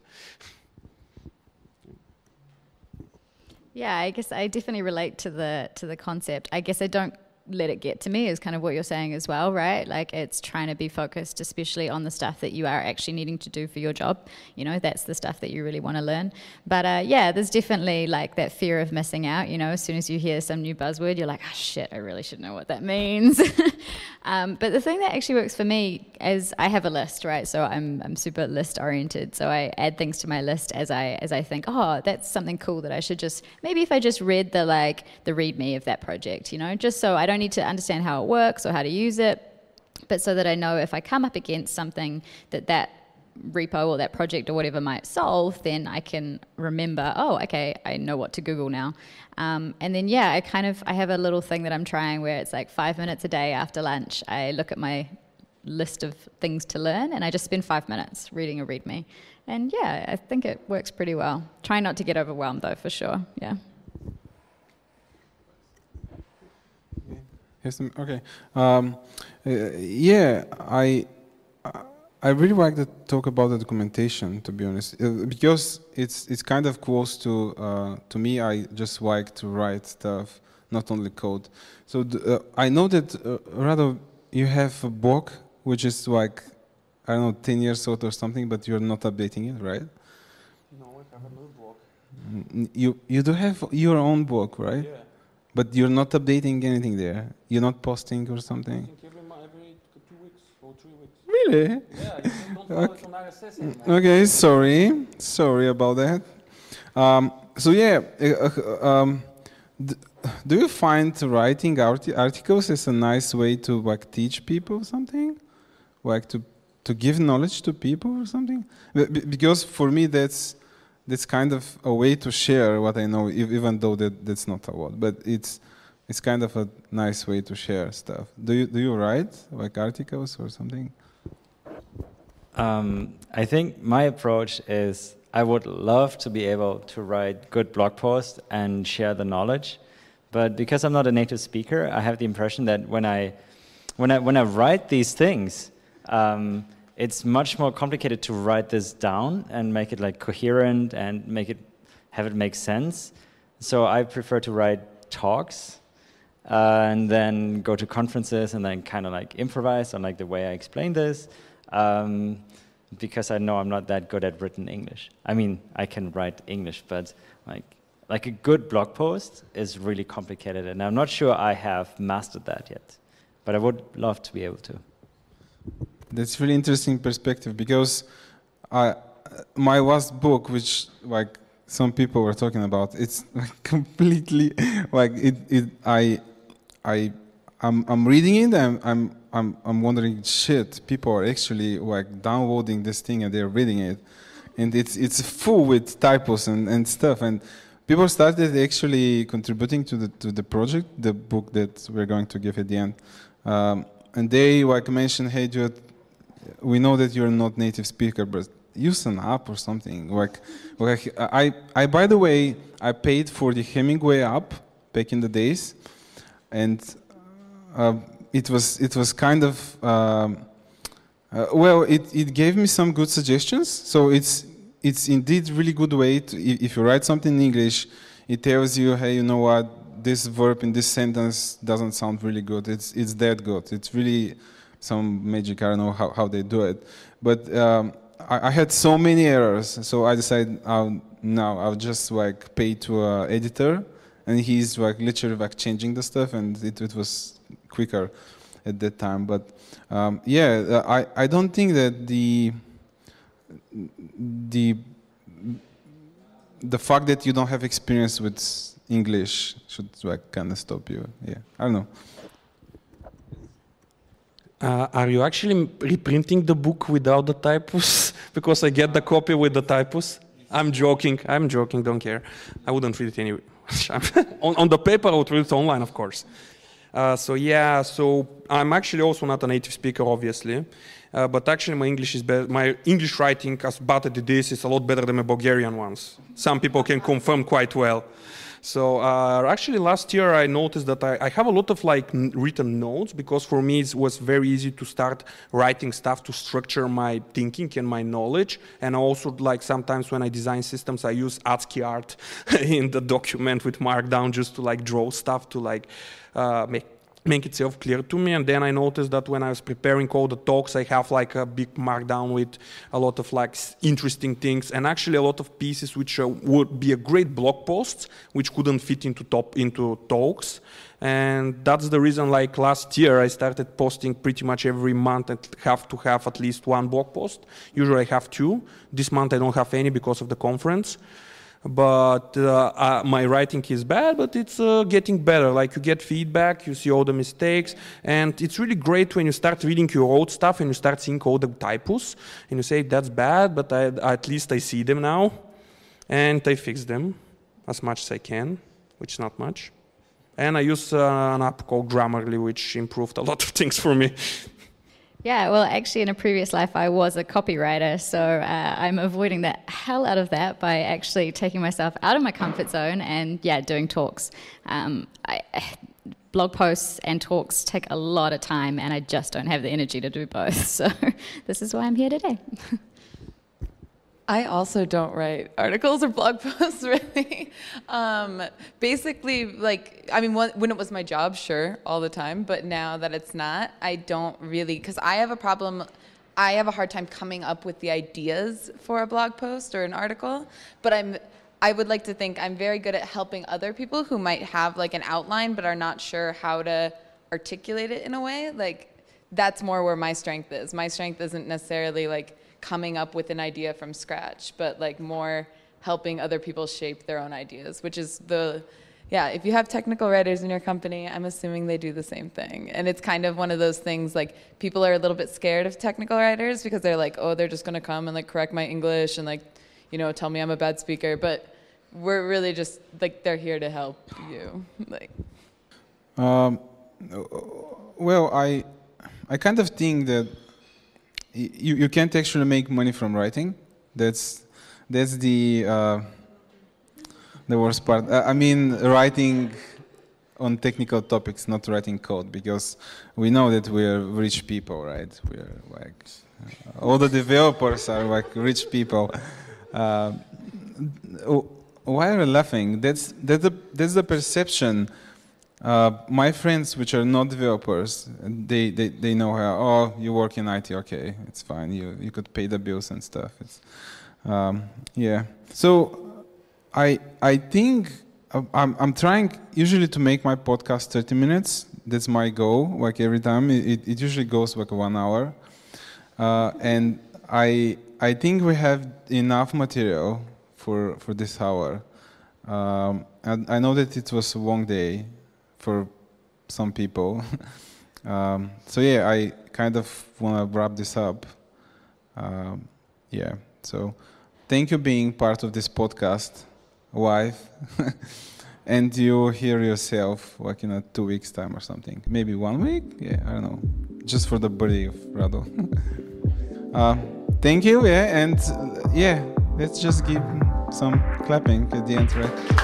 Yeah, I guess I definitely relate to the to the concept. I guess I don't let it get to me is kind of what you're saying as well, right? Like, it's trying to be focused, especially on the stuff that you are actually needing to do for your job. You know, that's the stuff that you really want to learn. But uh, yeah, there's definitely like that fear of missing out. You know, as soon as you hear some new buzzword, you're like, oh shit, I really should know what that means. um, but the thing that actually works for me is I have a list, right? So I'm I'm super list oriented. So I add things to my list as I as I think, oh, that's something cool that I should just maybe if I just read the like the README of that project, you know, just so I don't. I need to understand how it works or how to use it, but so that I know if I come up against something that that repo or that project or whatever might solve, then I can remember, oh, okay, I know what to Google now. Um, and then, yeah, I kind of, I have a little thing that I'm trying where it's like five minutes a day after lunch, I look at my list of things to learn and I just spend five minutes reading a README. And yeah, I think it works pretty well. Try not to get overwhelmed though, for sure, yeah. Yes, okay. Um, uh, yeah, I, I I really like to talk about the documentation, to be honest, uh, because it's it's kind of close to uh, to me. I just like to write stuff, not only code. So th uh, I know that uh, rather you have a blog which is like, I don't know, ten years old or something, but you're not updating it, right? No, I have a new blog. You you do have your own blog, right? Yeah. But you're not updating anything there. You're not posting or something. I think every, every two weeks or three weeks. Really? Yeah. You don't follow okay. It on R S S anymore. Okay. Sorry. Sorry about that. Um, so yeah, uh, um, do you find writing art articles is a nice way to like teach people something, like to to give knowledge to people or something? B because for me that's. That's kind of a way to share what I know, even though that that's not a lot. But it's it's kind of a nice way to share stuff. Do you do you write like articles or something? Um, I think my approach is I would love to be able to write good blog posts and share the knowledge, but because I'm not a native speaker, I have the impression that when I when I when I write these things. Um, It's much more complicated to write this down and make it like coherent and make it have it make sense. So I prefer to write talks uh, and then go to conferences and then kind of like improvise on like the way I explain this um, because I know I'm not that good at written English. I mean, I can write English, but like like a good blog post is really complicated, and I'm not sure I have mastered that yet. But I would love to be able to. That's really interesting perspective because I, my last book, which like some people were talking about, it's like completely like it. it I, I, I'm, I'm reading it. And I'm, I'm, I'm wondering, shit. People are actually like downloading this thing and they're reading it, and it's it's full with typos and and stuff. And people started actually contributing to the to the project, the book that we're going to give at the end, um, and they like mentioned, hey, dude. We know that you're not native speaker, but use an app or something. Like, like I, I, by the way, I paid for the Hemingway app back in the days, and uh, it was it was kind of um, uh, well, it it gave me some good suggestions. So it's it's indeed really good way to if you write something in English, it tells you, hey, you know what, this verb in this sentence doesn't sound really good. It's it's that good. It's really some magic, I don't know how, how they do it. But um, I, I had so many errors, so I decided I'll, now I'll just like pay to an editor, and he's like literally like changing the stuff, and it, it was quicker at that time. But um, yeah, I, I don't think that the, the, the fact that you don't have experience with English should like kind of stop you, yeah, I don't know. Uh, are you actually reprinting the book without the typos? Because I get the copy with the typos. I'm joking. I'm joking. Don't care. I wouldn't read it anyway. on, on the paper, I would read it online, of course. Uh, so yeah. So I'm actually also not a native speaker, obviously. Uh, but actually, my English is better. My English writing, as bad as it is, is a lot better than my Bulgarian ones. Some people can confirm quite well. So uh, actually last year I noticed that I, I have a lot of like written notes because for me it was very easy to start writing stuff to structure my thinking and my knowledge. And also like sometimes when I design systems I use ASCII art in the document with markdown just to like draw stuff to like uh, make make itself clear to me. And then I noticed that when I was preparing all the talks, I have like a big markdown with a lot of like interesting things and actually a lot of pieces which uh, would be a great blog posts which couldn't fit into top into talks. And that's the reason like last year I started posting pretty much every month and have to have at least one blog post. Usually I have two. This month I don't have any because of the conference. But uh, uh, my writing is bad, but it's uh, getting better. Like, you get feedback, you see all the mistakes, and it's really great when you start reading your old stuff and you start seeing all the typos, and you say, that's bad, but I, at least I see them now, and I fix them as much as I can, which is not much. And I use uh, an app called Grammarly, which improved a lot of things for me. Yeah, well, actually, in a previous life, I was a copywriter, so uh, I'm avoiding the hell out of that by actually taking myself out of my comfort zone and, yeah, doing talks. Um, I, blog posts and talks take a lot of time, and I just don't have the energy to do both, so this is why I'm here today. I also don't write articles or blog posts, really. Um, basically, like, I mean, when it was my job, sure, all the time. But now that it's not, I don't really, because I have a problem. I have a hard time coming up with the ideas for a blog post or an article. But I'm, I would like to think I'm very good at helping other people who might have, like, an outline but are not sure how to articulate it in a way. Like, that's more where my strength is. My strength isn't necessarily, like, coming up with an idea from scratch, but like more helping other people shape their own ideas, which is the, yeah, if you have technical writers in your company, I'm assuming they do the same thing. And it's kind of one of those things, like, people are a little bit scared of technical writers because they're like, oh, they're just gonna come and like correct my English and like, you know, tell me I'm a bad speaker, but we're really just like, they're here to help you. Like, um, well, I, I kind of think that You, you can't actually make money from writing. That's that's the uh, the worst part. I mean, writing on technical topics, not writing code, because we know that we're rich people, right? We're like uh, all the developers are like rich people. Uh, why are you laughing? That's that's the that's the perception. Uh, my friends, which are not developers, they, they, they know how, oh, you work in I T, okay, it's fine, you, you could pay the bills and stuff. It's, um, yeah. So I, I think I'm, I'm trying usually to make my podcast thirty minutes. That's my goal, like every time. It, it usually goes like one hour. Uh, and I, I think we have enough material for, for this hour. Um, and I know that it was a long day for some people. um, so yeah, I kind of wanna wrap this up. Um, yeah, so thank you being part of this podcast live. And you hear yourself like in a two weeks time or something. Maybe one week? Yeah, I don't know. Just for the birthday of Rado. uh, thank you, yeah, and uh, yeah, let's just give some clapping at the end, right?